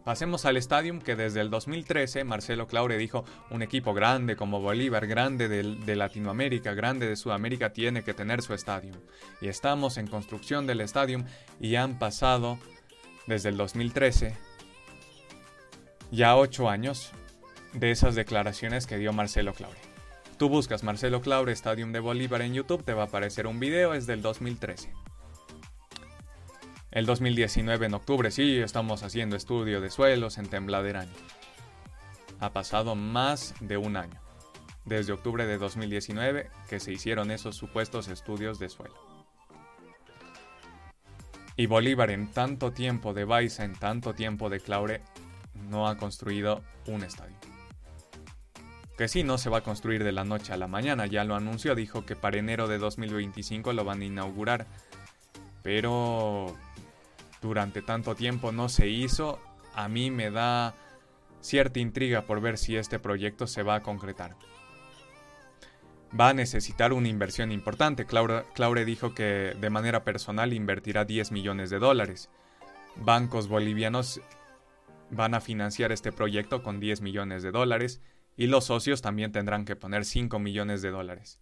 Pasemos al estadio que desde el dos mil trece Marcelo Claure dijo, un equipo grande como Bolívar, grande de, de Latinoamérica, grande de Sudamérica, tiene que tener su estadio. Y estamos en construcción del estadio y han pasado desde el dos mil trece ya ocho años de esas declaraciones que dio Marcelo Claure. Tú buscas Marcelo Claure Stadium de Bolívar en YouTube, te va a aparecer un video, es del dos mil trece. El dos mil diecinueve en octubre, sí, estamos haciendo estudio de suelos en Tembladeraño. Ha pasado más de un año, desde octubre de dos mil diecinueve, que se hicieron esos supuestos estudios de suelo. Y Bolívar en tanto tiempo de Baiza, en tanto tiempo de Claure, no ha construido un estadio. Que sí, no se va a construir de la noche a la mañana, ya lo anunció, dijo que para enero de dos mil veinticinco lo van a inaugurar. Pero durante tanto tiempo no se hizo. A mí me da cierta intriga por ver si este proyecto se va a concretar. Va a necesitar una inversión importante. Claure, Claure dijo que de manera personal invertirá diez millones de dólares. Bancos bolivianos van a financiar este proyecto con diez millones de dólares. Y los socios también tendrán que poner cinco millones de dólares.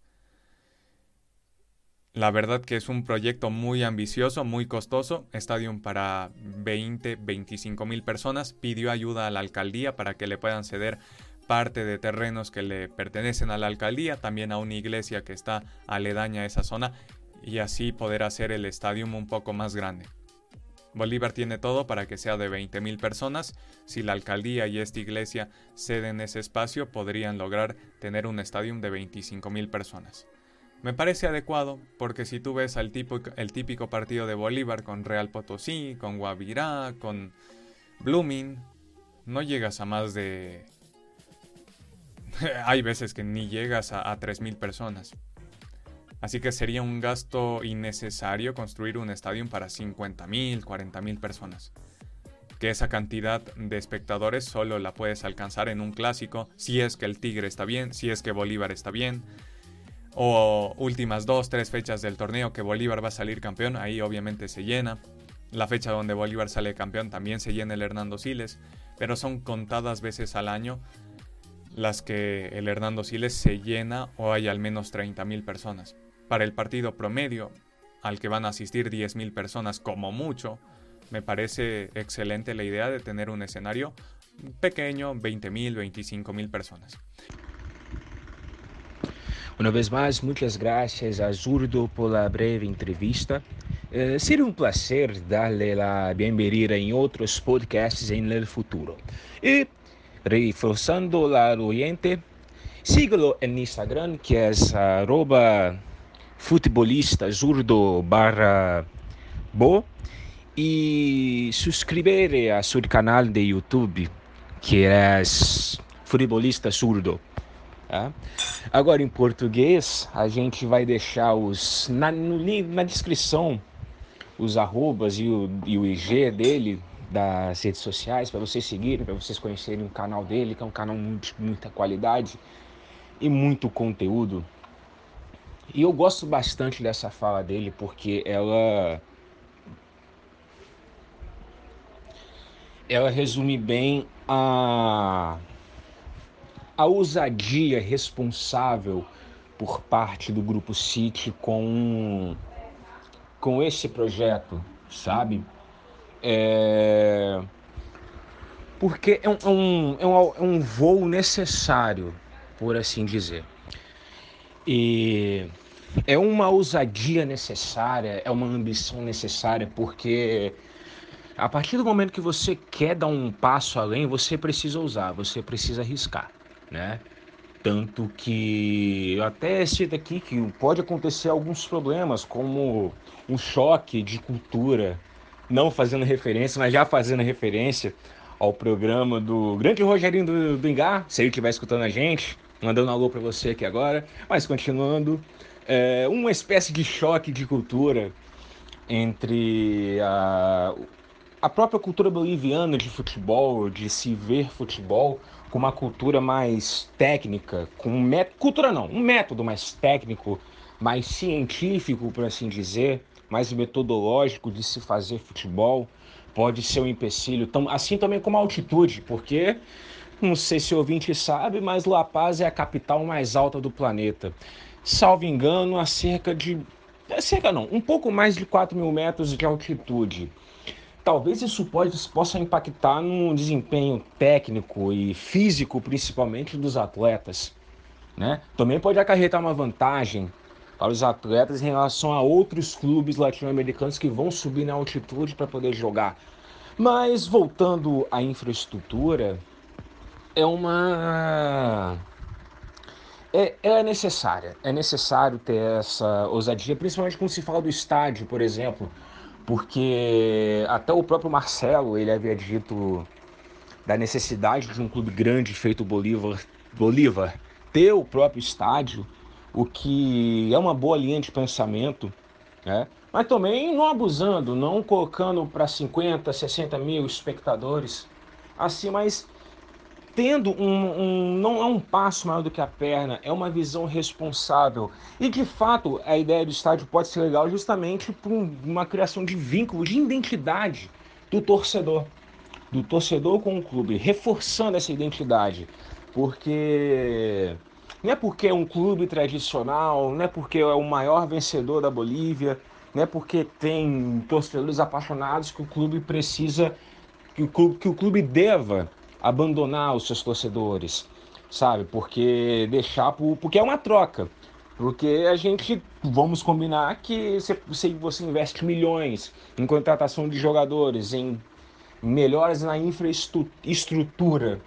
La verdad que es un proyecto muy ambicioso, muy costoso. Estadio para veinte, veinticinco mil personas. Pidió ayuda a la alcaldía para que le puedan ceder parte de terrenos que le pertenecen a la alcaldía, también a una iglesia que está aledaña a esa zona, y así poder hacer el estadio un poco más grande. Bolívar tiene todo para que sea de veinte mil personas. Si la alcaldía y esta iglesia ceden ese espacio, podrían lograr tener un estadio de veinticinco mil personas. Me parece adecuado porque si tú ves al típico, el típico partido de Bolívar con Real Potosí, con Guavirá, con Blooming, no llegas a más de... Hay veces que ni llegas a, a tres mil personas. Así que sería un gasto innecesario construir un estadio para cincuenta mil, cuarenta mil personas. Que esa cantidad de espectadores solo la puedes alcanzar en un clásico, si es que el Tigre está bien, si es que Bolívar está bien. O últimas dos, tres fechas del torneo que Bolívar va a salir campeón, ahí obviamente se llena. La fecha donde Bolívar sale campeón también se llena el Hernando Siles, pero son contadas veces al año las que el Hernando Siles se llena o hay al menos treinta mil personas. Para el partido promedio, al que van a asistir diez mil personas como mucho, me parece excelente la idea de tener un escenario pequeño, veinte mil, veinticinco mil personas. Uma vez mais, muitas graças a Zurdo pela breve entrevista. Eh, será um prazer dar-lhe a bem-vinda em outros podcasts em el futuro. E, reforçando al oyente, síguelo em Instagram, que é arroba futbolista zurdo barra bo, e suscrever a seu canal de YouTube, que é Futbolista Zurdo. Tá? Agora em português a gente vai deixar os na, no, na descrição os arrobas e o, e o I G dele, das redes sociais, para vocês seguirem, para vocês conhecerem o canal dele, que é um canal de muita qualidade e muito conteúdo. E eu gosto bastante dessa fala dele, porque ela ela resume bem a A ousadia responsável por parte do Grupo City com, com esse projeto, sabe? É... Porque é um, é, um, é um voo necessário, por assim dizer. E é uma ousadia necessária, é uma ambição necessária, porque... a partir do momento que você quer dar um passo além, você precisa ousar, você precisa arriscar. Né? Tanto que eu até cito aqui que pode acontecer alguns problemas, como um choque de cultura, não fazendo referência, mas já fazendo referência ao programa do grande Rogerinho do, do Engar, se ele estiver escutando a gente, mandando alô para você aqui agora, mas continuando, é uma espécie de choque de cultura entre a, a própria cultura boliviana de futebol, de se ver futebol, com uma cultura mais técnica, com um método, cultura não, um método mais técnico, mais científico, por assim dizer, mais metodológico de se fazer futebol, pode ser um empecilho, assim também como a altitude, porque, não sei se o ouvinte sabe, mas La Paz é a capital mais alta do planeta, salvo engano, a cerca de, a cerca não, um pouco mais de quatro mil metros de altitude. Talvez isso pode, possa impactar no desempenho técnico e físico, principalmente, dos atletas, né? Também pode acarretar uma vantagem para os atletas em relação a outros clubes latino-americanos que vão subir na altitude para poder jogar. Mas, voltando à infraestrutura, é uma... É, é necessária. É necessário ter essa ousadia, principalmente quando se fala do estádio, por exemplo. Porque até o próprio Marcelo, ele havia dito da necessidade de um clube grande feito Bolívar, Bolívar ter o próprio estádio, o que é uma boa linha de pensamento, né? Mas também não abusando, não colocando para cinquenta, sessenta mil espectadores, assim, mas tendo um, um, não é um passo maior do que a perna, é uma visão responsável. E, de fato, a ideia do estádio pode ser legal justamente por uma criação de vínculo, de identidade do torcedor, do torcedor com o clube, reforçando essa identidade. Porque não é porque é um clube tradicional, não é porque é o maior vencedor da Bolívia, não é porque tem torcedores apaixonados que o clube precisa, que o clube, que o clube deva abandonar os seus torcedores, sabe? Porque deixar, por, porque é uma troca, porque a gente, vamos combinar que você, você investe milhões em contratação de jogadores, em melhoras na infraestrutura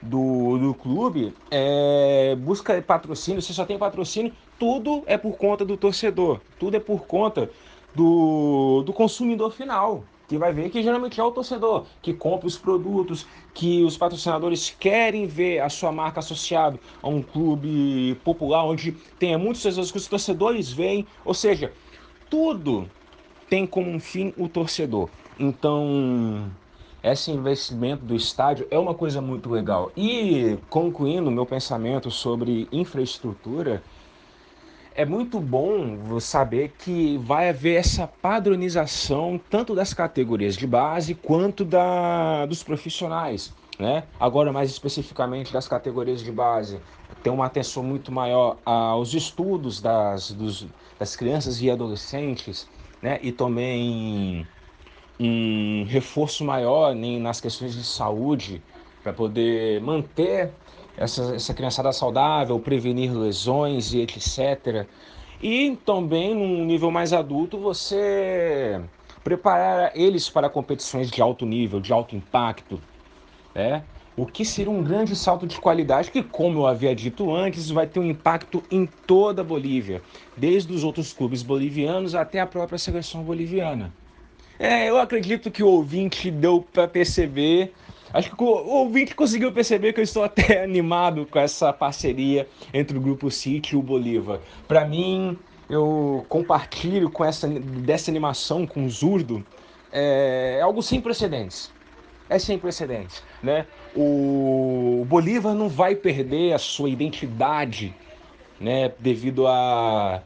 do, do clube, é, busca patrocínio, você só tem patrocínio, tudo é por conta do torcedor, tudo é por conta do, do consumidor final, que vai ver que geralmente é o torcedor que compra os produtos, que os patrocinadores querem ver a sua marca associada a um clube popular, onde tem muitos torcedores que os torcedores veem, ou seja, tudo tem como um fim o torcedor. Então, esse investimento do estádio é uma coisa muito legal. E, concluindo o meu pensamento sobre infraestrutura, é muito bom saber que vai haver essa padronização tanto das categorias de base quanto da, dos profissionais, né? Agora, mais especificamente das categorias de base, tem uma atenção muito maior aos estudos das, dos, das crianças e adolescentes, né? E também um reforço maior nas questões de saúde para poder manter Essa, essa criançada saudável, prevenir lesões e etcétera. E também, num nível mais adulto, você preparar eles para competições de alto nível, de alto impacto, né? O que seria um grande salto de qualidade que, como eu havia dito antes, vai ter um impacto em toda a Bolívia, desde os outros clubes bolivianos até a própria seleção boliviana. É, eu acredito que o ouvinte deu para perceber. Acho que o ouvinte conseguiu perceber que eu estou até animado com essa parceria entre o Grupo City e o Bolívar. Para mim, eu compartilho com essa, dessa animação com o Zurdo, é, é algo sem precedentes. É sem precedentes, né? O Bolívar não vai perder a sua identidade, né, devido a,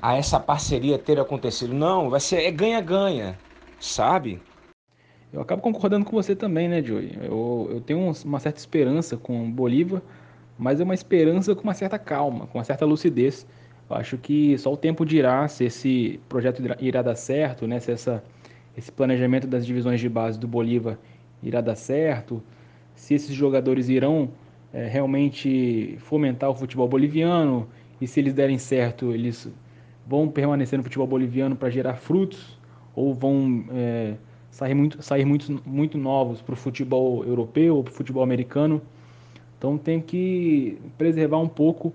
a essa parceria ter acontecido. Não, vai ser é ganha-ganha, sabe? Eu acabo concordando com você também, né, Joey? Eu, eu tenho uma certa esperança com o Bolívar, mas é uma esperança com uma certa calma, com uma certa lucidez. Eu acho que só o tempo dirá se esse projeto irá dar certo, né? Se essa, esse planejamento das divisões de base do Bolívar irá dar certo, se esses jogadores irão é, realmente fomentar o futebol boliviano, e se eles derem certo, eles vão permanecer no futebol boliviano para gerar frutos, ou vão... É, sair muito, sair muito, muito novos para o futebol europeu ou para o futebol americano. Então tem que preservar um pouco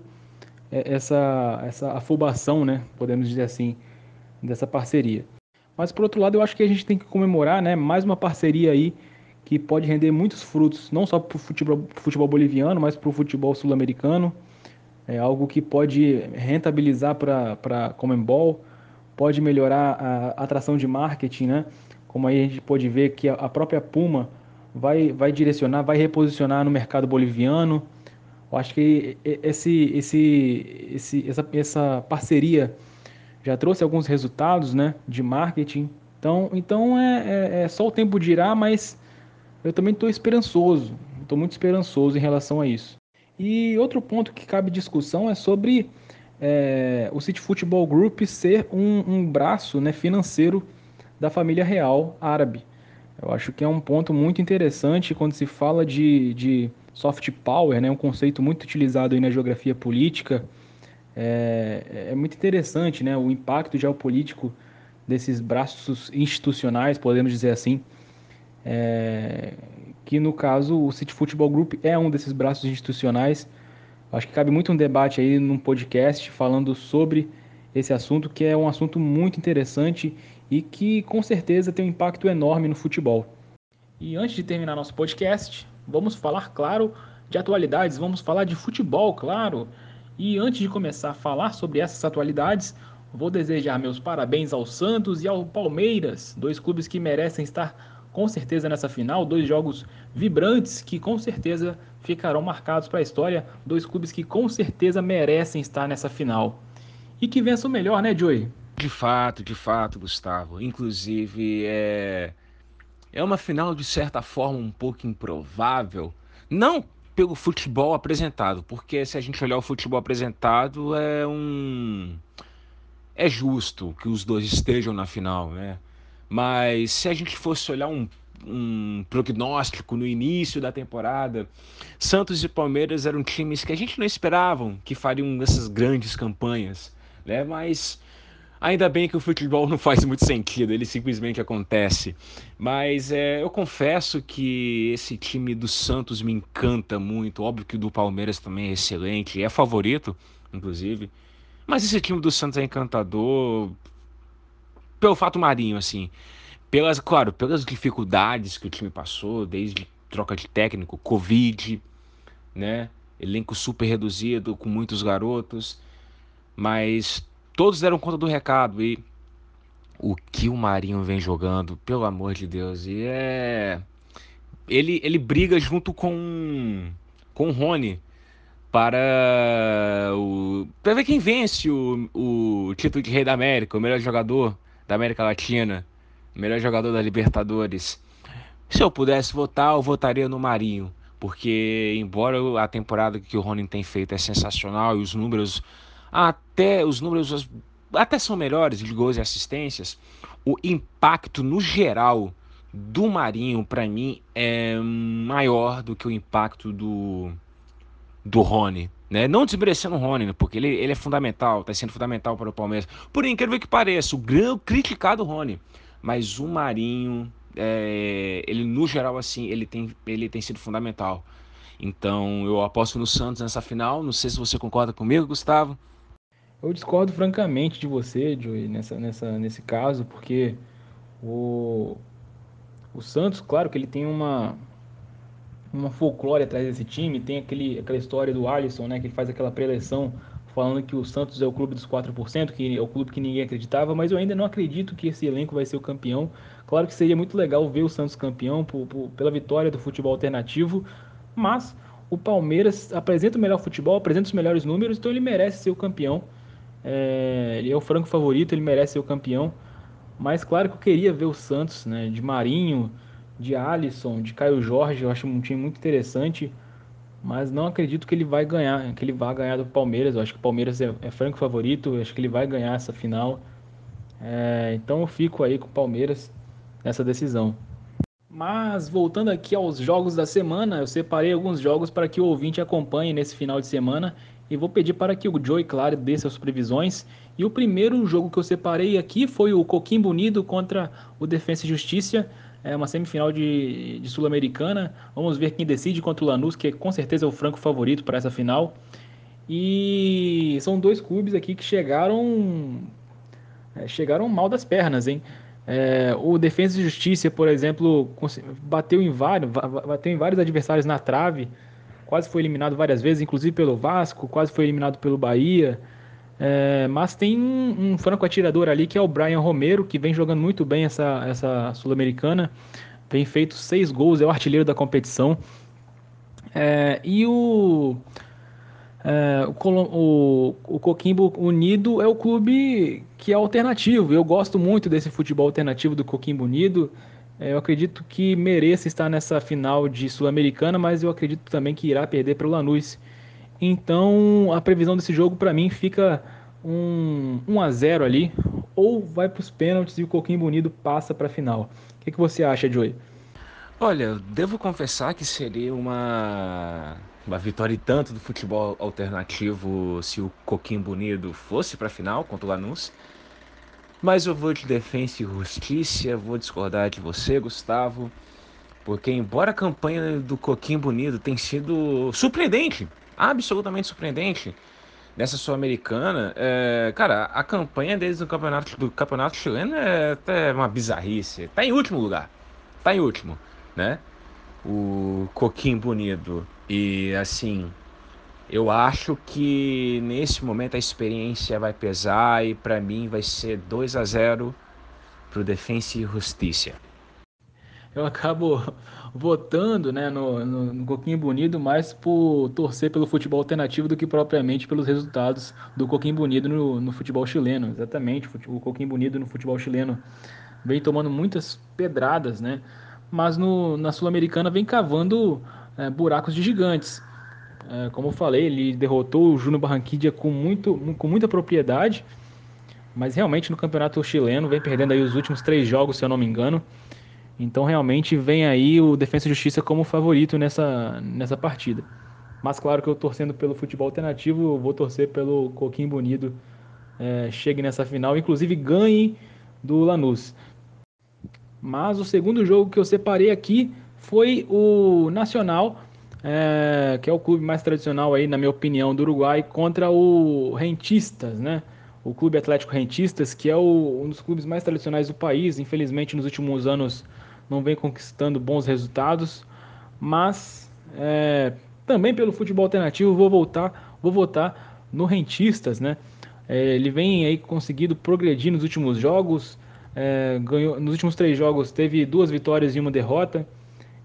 essa, essa afobação, né, podemos dizer assim, dessa parceria. Mas, por outro lado, eu acho que a gente tem que comemorar, né, mais uma parceria aí que pode render muitos frutos, não só para o futebol, futebol boliviano, mas para o futebol sul-americano. É algo que pode rentabilizar para a Conmebol, pode melhorar a atração de marketing, né? Como aí a gente pode ver que a própria Puma vai, vai direcionar, vai reposicionar no mercado boliviano. Eu acho que esse, esse, esse, essa, essa parceria já trouxe alguns resultados, né, de marketing. Então, então é, é, é só o tempo dirá, mas eu também estou esperançoso, estou muito esperançoso em relação a isso. E outro ponto que cabe discussão é sobre é, o City Football Group ser um, um braço, né, financeiro da família real árabe. Eu acho que é um ponto muito interessante quando se fala de, de soft power, né? Um conceito muito utilizado aí na geografia política. É, é muito interessante, né, o impacto geopolítico desses braços institucionais, podemos dizer assim, é, que no caso o City Football Group é um desses braços institucionais. Eu acho que cabe muito um debate aí num podcast falando sobre esse assunto, que é um assunto muito interessante e que com certeza tem um impacto enorme no futebol. E antes de terminar nosso podcast, vamos falar, claro, de atualidades, vamos falar de futebol, claro. E antes de começar a falar sobre essas atualidades, vou desejar meus parabéns ao Santos e ao Palmeiras, dois clubes que merecem estar com certeza nessa final, dois jogos vibrantes que com certeza ficarão marcados para a história, dois clubes que com certeza merecem estar nessa final. E que vença o melhor, né, Joey? De fato, de fato, Gustavo. Inclusive, é... é uma final, de certa forma, um pouco improvável. Não pelo futebol apresentado, porque se a gente olhar o futebol apresentado, é um... é justo que os dois estejam na final, né? Mas se a gente fosse olhar um, um prognóstico no início da temporada, Santos e Palmeiras eram times que a gente não esperava que fariam essas grandes campanhas, né? Mas... ainda bem que o futebol não faz muito sentido, ele simplesmente acontece. Mas é, eu confesso que esse time do Santos me encanta muito. Óbvio que o do Palmeiras também é excelente, é favorito, inclusive. Mas esse time do Santos é encantador pelo fato Marinho, assim. Pelas, claro, pelas dificuldades que o time passou, desde troca de técnico, Covid, né? Elenco super reduzido, com muitos garotos, mas todos deram conta do recado. E o que o Marinho vem jogando, pelo amor de Deus, e é... Ele, ele briga junto com, com o Rony para, o, para ver quem vence o, o título de Rei da América, o melhor jogador da América Latina, melhor jogador da Libertadores. Se eu pudesse votar, eu votaria no Marinho, porque embora a temporada que o Rony tem feito é sensacional e os números até os números até são melhores de gols e assistências, o impacto no geral do Marinho para mim é maior do que o impacto do do Rony, né? Não desmerecendo o Rony, porque ele, ele é fundamental, está sendo fundamental para o Palmeiras. Por incrível que pareça, o grande criticado Rony. Mas o Marinho, é, ele no geral assim, ele tem, ele tem sido fundamental. Então eu aposto no Santos nessa final. Não sei se você concorda comigo, Gustavo. Eu discordo francamente de você, Joey, nessa, nessa, nesse caso, porque o, o Santos, claro que ele tem uma, uma folclore atrás desse time. Tem aquele, aquela história do Alisson, né, que ele faz aquela preleção falando que o Santos é o clube dos quatro por cento, que é o clube que ninguém acreditava, mas eu ainda não acredito que esse elenco vai ser o campeão. Claro que seria muito legal ver o Santos campeão por, por, pela vitória do futebol alternativo, mas o Palmeiras apresenta o melhor futebol, apresenta os melhores números, então ele merece ser o campeão. É, ele é o franco favorito, ele merece ser o campeão, mas claro que eu queria ver o Santos, né, de Marinho, de Alisson, de Caio Jorge, eu acho um time muito interessante, mas não acredito que ele vai ganhar, que ele vai ganhar do Palmeiras. Eu acho que o Palmeiras é, é franco favorito, eu acho que ele vai ganhar essa final. É, então eu fico aí com o Palmeiras nessa decisão. Mas voltando aqui aos jogos da semana, eu separei alguns jogos para que o ouvinte acompanhe nesse final de semana e vou pedir para que o Joey Clare dê suas previsões. E o primeiro jogo que eu separei aqui foi o Coquimbo Unido contra o Defensa e Justicia. É uma semifinal de, de Sul-Americana. Vamos ver quem decide contra o Lanús, que com certeza é o franco favorito para essa final. E são dois clubes aqui que chegaram é, chegaram mal das pernas, hein? É, o Defensa e Justiça, por exemplo, bateu em, vários, bateu em vários adversários na trave. Quase foi eliminado várias vezes, inclusive pelo Vasco. Quase foi eliminado pelo Bahia. É, mas tem um, um franco atirador ali que é o Brian Romero, que vem jogando muito bem essa, essa Sul-Americana, vem feito seis gols, é o artilheiro da competição. É, e o, é, o, o Coquimbo Unido é o clube que é alternativo, eu gosto muito desse futebol alternativo do Coquimbo Unido, é, eu acredito que mereça estar nessa final de Sul-Americana, mas eu acredito também que irá perder para o Lanús. Então a previsão desse jogo para mim fica um um a zero ali, ou vai para os pênaltis e o Coquimbo Unido passa para a final. O que, que você acha, Joey? Olha, devo confessar que seria uma, uma vitória e tanto do futebol alternativo se o Coquimbo Unido fosse para a final contra o Lanús. Mas eu vou de Defensa e Justiça, vou discordar de você, Gustavo, porque embora a campanha do Coquimbo Unido tenha sido surpreendente, absolutamente surpreendente nessa Sul-Americana, é, cara, a campanha deles no campeonato, do campeonato chileno é até uma bizarrice. Tá em último lugar, tá em último, né? O Coquimbo Unido. E assim, eu acho que nesse momento a experiência vai pesar e para mim vai ser dois a zero pro Defensa e Justiça. Eu acabo votando, né, no, no, no Coquimbo Unido mais por torcer pelo futebol alternativo do que propriamente pelos resultados do Coquimbo Unido no, no futebol chileno. Exatamente, o Coquimbo Unido no futebol chileno vem tomando muitas pedradas, né? Mas no, na Sul-Americana vem cavando é, buracos de gigantes. É, como eu falei, ele derrotou o Júnior Barranquilla com, muito, com muita propriedade, mas realmente no campeonato chileno vem perdendo aí os últimos três jogos, se eu não me engano. Então realmente vem aí o Defensa e Justiça como favorito nessa, nessa partida. Mas claro que eu torcendo pelo futebol alternativo, eu vou torcer pelo Coquimbo Unido é, chegue nessa final, inclusive ganhe do Lanús. Mas o segundo jogo que eu separei aqui foi o Nacional, é, que é o clube mais tradicional aí, na minha opinião, do Uruguai, contra o Rentistas, né? o Clube Atlético Rentistas, que é o, um dos clubes mais tradicionais do país. Infelizmente, nos últimos anos não vem conquistando bons resultados, mas é, também pelo futebol alternativo vou voltar, vou votar no Rentistas, né? É, ele vem aí conseguindo progredir nos últimos jogos, é, ganhou, nos últimos três jogos teve duas vitórias e uma derrota.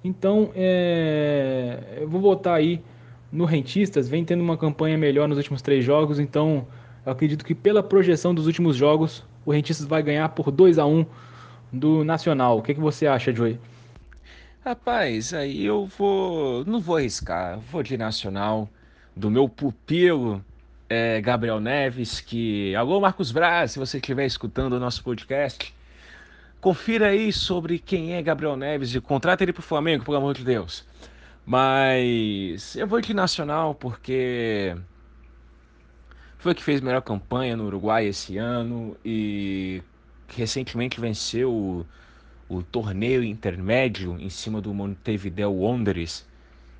Então, é, eu vou votar aí no Rentistas, vem tendo uma campanha melhor nos últimos três jogos, então eu acredito que pela projeção dos últimos jogos, o Rentistas vai ganhar por dois a um do Nacional. O que, que você acha, Joey? Rapaz, aí eu vou, não vou arriscar, vou de Nacional, do meu pupilo é, Gabriel Neves, que... Alô, Marcos Braz, se você estiver escutando o nosso podcast... Confira aí sobre quem é Gabriel Neves e contrata ele pro Flamengo, pelo amor de Deus. Mas eu vou de Nacional porque foi o que fez a melhor campanha no Uruguai esse ano e recentemente venceu o, o torneio intermédio em cima do Montevideo Wanderers.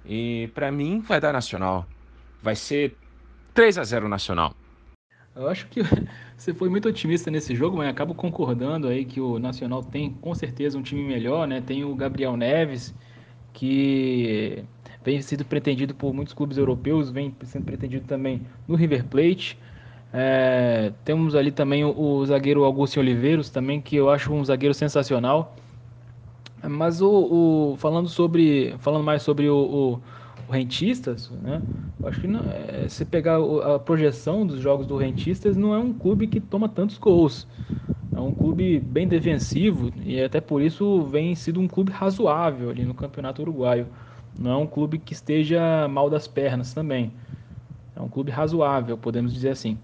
E para mim vai dar Nacional. Vai ser três a zero Nacional. Eu acho que você foi muito otimista nesse jogo, mas acabo concordando aí que o Nacional tem com certeza um time melhor, né? Tem o Gabriel Neves, que vem sendo pretendido por muitos clubes europeus, vem sendo pretendido também no River Plate. É, temos ali também o, o zagueiro Augusto Oliveiros, também, que eu acho um zagueiro sensacional. Mas o, o, falando, sobre, falando mais sobre o... o O Rentistas, né? Eu acho que não, é, se pegar a projeção dos jogos do Rentistas, não é um clube que toma tantos gols. É um clube bem defensivo e até por isso vem sido um clube razoável ali no Campeonato Uruguaio. Não é um clube que esteja mal das pernas também. É um clube razoável, podemos dizer assim.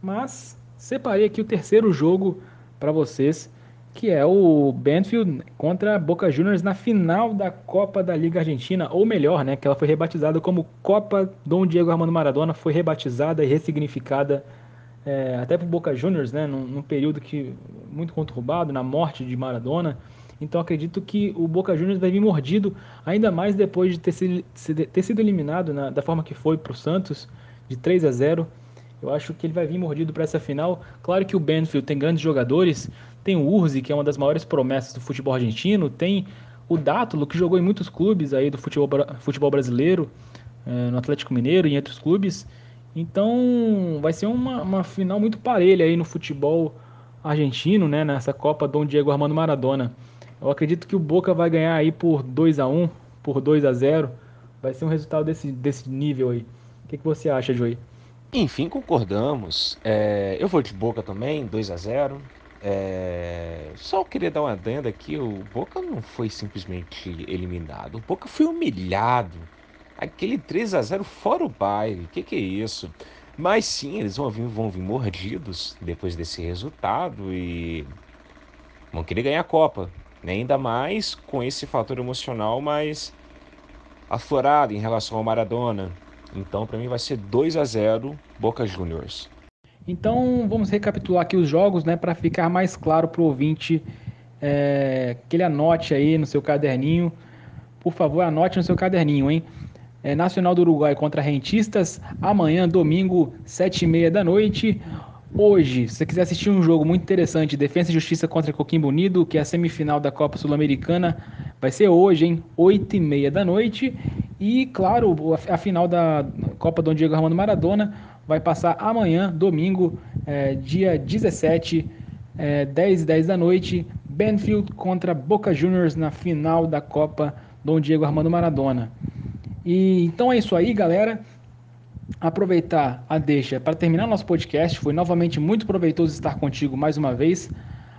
Mas separei aqui o terceiro jogo para vocês, que é o Banfield contra a Boca Juniors na final da Copa da Liga Argentina, ou melhor, né, que ela foi rebatizada como Copa Dom Diego Armando Maradona, foi rebatizada e ressignificada é, até para o Boca Juniors, né, num, num período que, muito conturbado, na morte de Maradona. Então acredito que o Boca Juniors vai vir mordido, ainda mais depois de ter sido, ter sido eliminado na, da forma que foi para o Santos, de três a zero. Eu acho que ele vai vir mordido para essa final. Claro que o Banfield tem grandes jogadores, tem o Urzi, que é uma das maiores promessas do futebol argentino, tem o Dátulo, que jogou em muitos clubes aí do futebol, futebol brasileiro, é, no Atlético Mineiro e em outros clubes. Então vai ser uma, uma final muito parelha aí no futebol argentino, né, nessa Copa Dom Diego Armando Maradona. Eu acredito que o Boca vai ganhar aí por dois a um, por dois a zero. Vai ser um resultado desse, desse nível aí. O que, que você acha, Joey? Enfim, concordamos. É, eu vou de Boca também, dois a zero. É, só queria dar uma adenda aqui, o Boca não foi simplesmente eliminado. O Boca foi humilhado. Aquele três a zero fora o baile. O que, que é isso? Mas sim, eles vão vir, vão vir mordidos depois desse resultado e vão querer ganhar a Copa. Né? Ainda mais com esse fator emocional mais aflorado em relação ao Maradona. Então, para mim, vai ser dois a zero Boca Juniors. Então, vamos recapitular aqui os jogos, né, para ficar mais claro para o ouvinte, é, que ele anote aí no seu caderninho. Por favor, anote no seu caderninho, hein? É, Nacional do Uruguai contra Rentistas, amanhã, domingo, sete e meia da noite. Hoje, se você quiser assistir um jogo muito interessante, Defensa e Justicia contra Coquimbo Unido, que é a semifinal da Copa Sul-Americana, vai ser hoje, hein? oito e meia da noite. E, claro, a final da Copa Dom Diego Armando Maradona vai passar amanhã, domingo, é, dia dezessete, é, dez e dez da noite, Banfield contra Boca Juniors na final da Copa Dom Diego Armando Maradona. E então é isso aí, galera. Aproveitar a deixa para terminar nosso podcast. Foi novamente muito proveitoso estar contigo mais uma vez.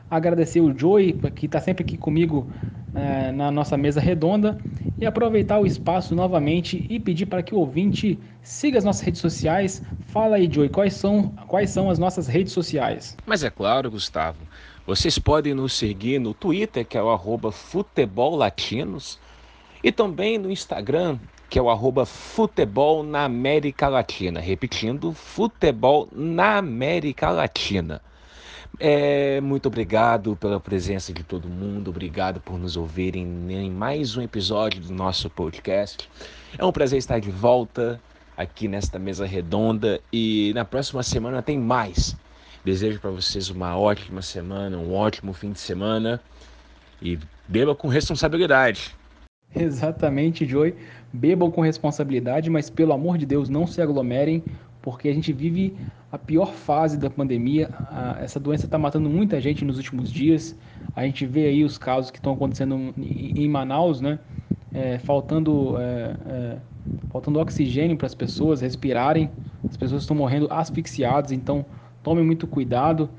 Agradecer o Joey, que está sempre aqui comigo é, na nossa mesa redonda, e aproveitar o espaço novamente e pedir para que o ouvinte siga as nossas redes sociais. Fala aí, Joey, quais são, quais são as nossas redes sociais? Mas é claro, Gustavo, vocês podem nos seguir no Twitter, que é o arroba futebolatinos, e também no Instagram, que é o arroba futebol na América Latina. Repetindo, futebol na América Latina. É, muito obrigado pela presença de todo mundo, obrigado por nos ouvirem em mais um episódio do nosso podcast. É um prazer estar de volta aqui nesta mesa redonda e na próxima semana tem mais. Desejo para vocês uma ótima semana, um ótimo fim de semana e beba com responsabilidade. Exatamente, Joey. Bebam com responsabilidade, mas pelo amor de Deus, não se aglomerem, porque a gente vive a pior fase da pandemia. Essa doença está matando muita gente nos últimos dias. A gente vê aí os casos que estão acontecendo em Manaus, né? É, faltando, é, é, faltando oxigênio para as pessoas respirarem. As pessoas estão morrendo asfixiadas, então tomem muito cuidado,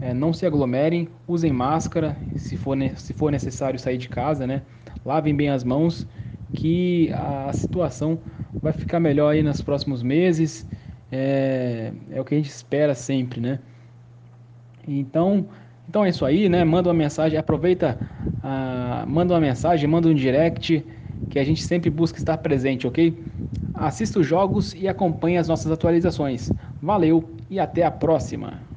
é, não se aglomerem, usem máscara se for, ne- se for necessário sair de casa, né? Lavem bem as mãos, que a situação vai ficar melhor aí nos próximos meses, é, é o que a gente espera sempre, né? Então, então é isso aí, né? Manda uma mensagem, aproveita, ah, manda uma mensagem, manda um direct, que a gente sempre busca estar presente, ok? Assista os jogos e acompanhe as nossas atualizações. Valeu e até a próxima!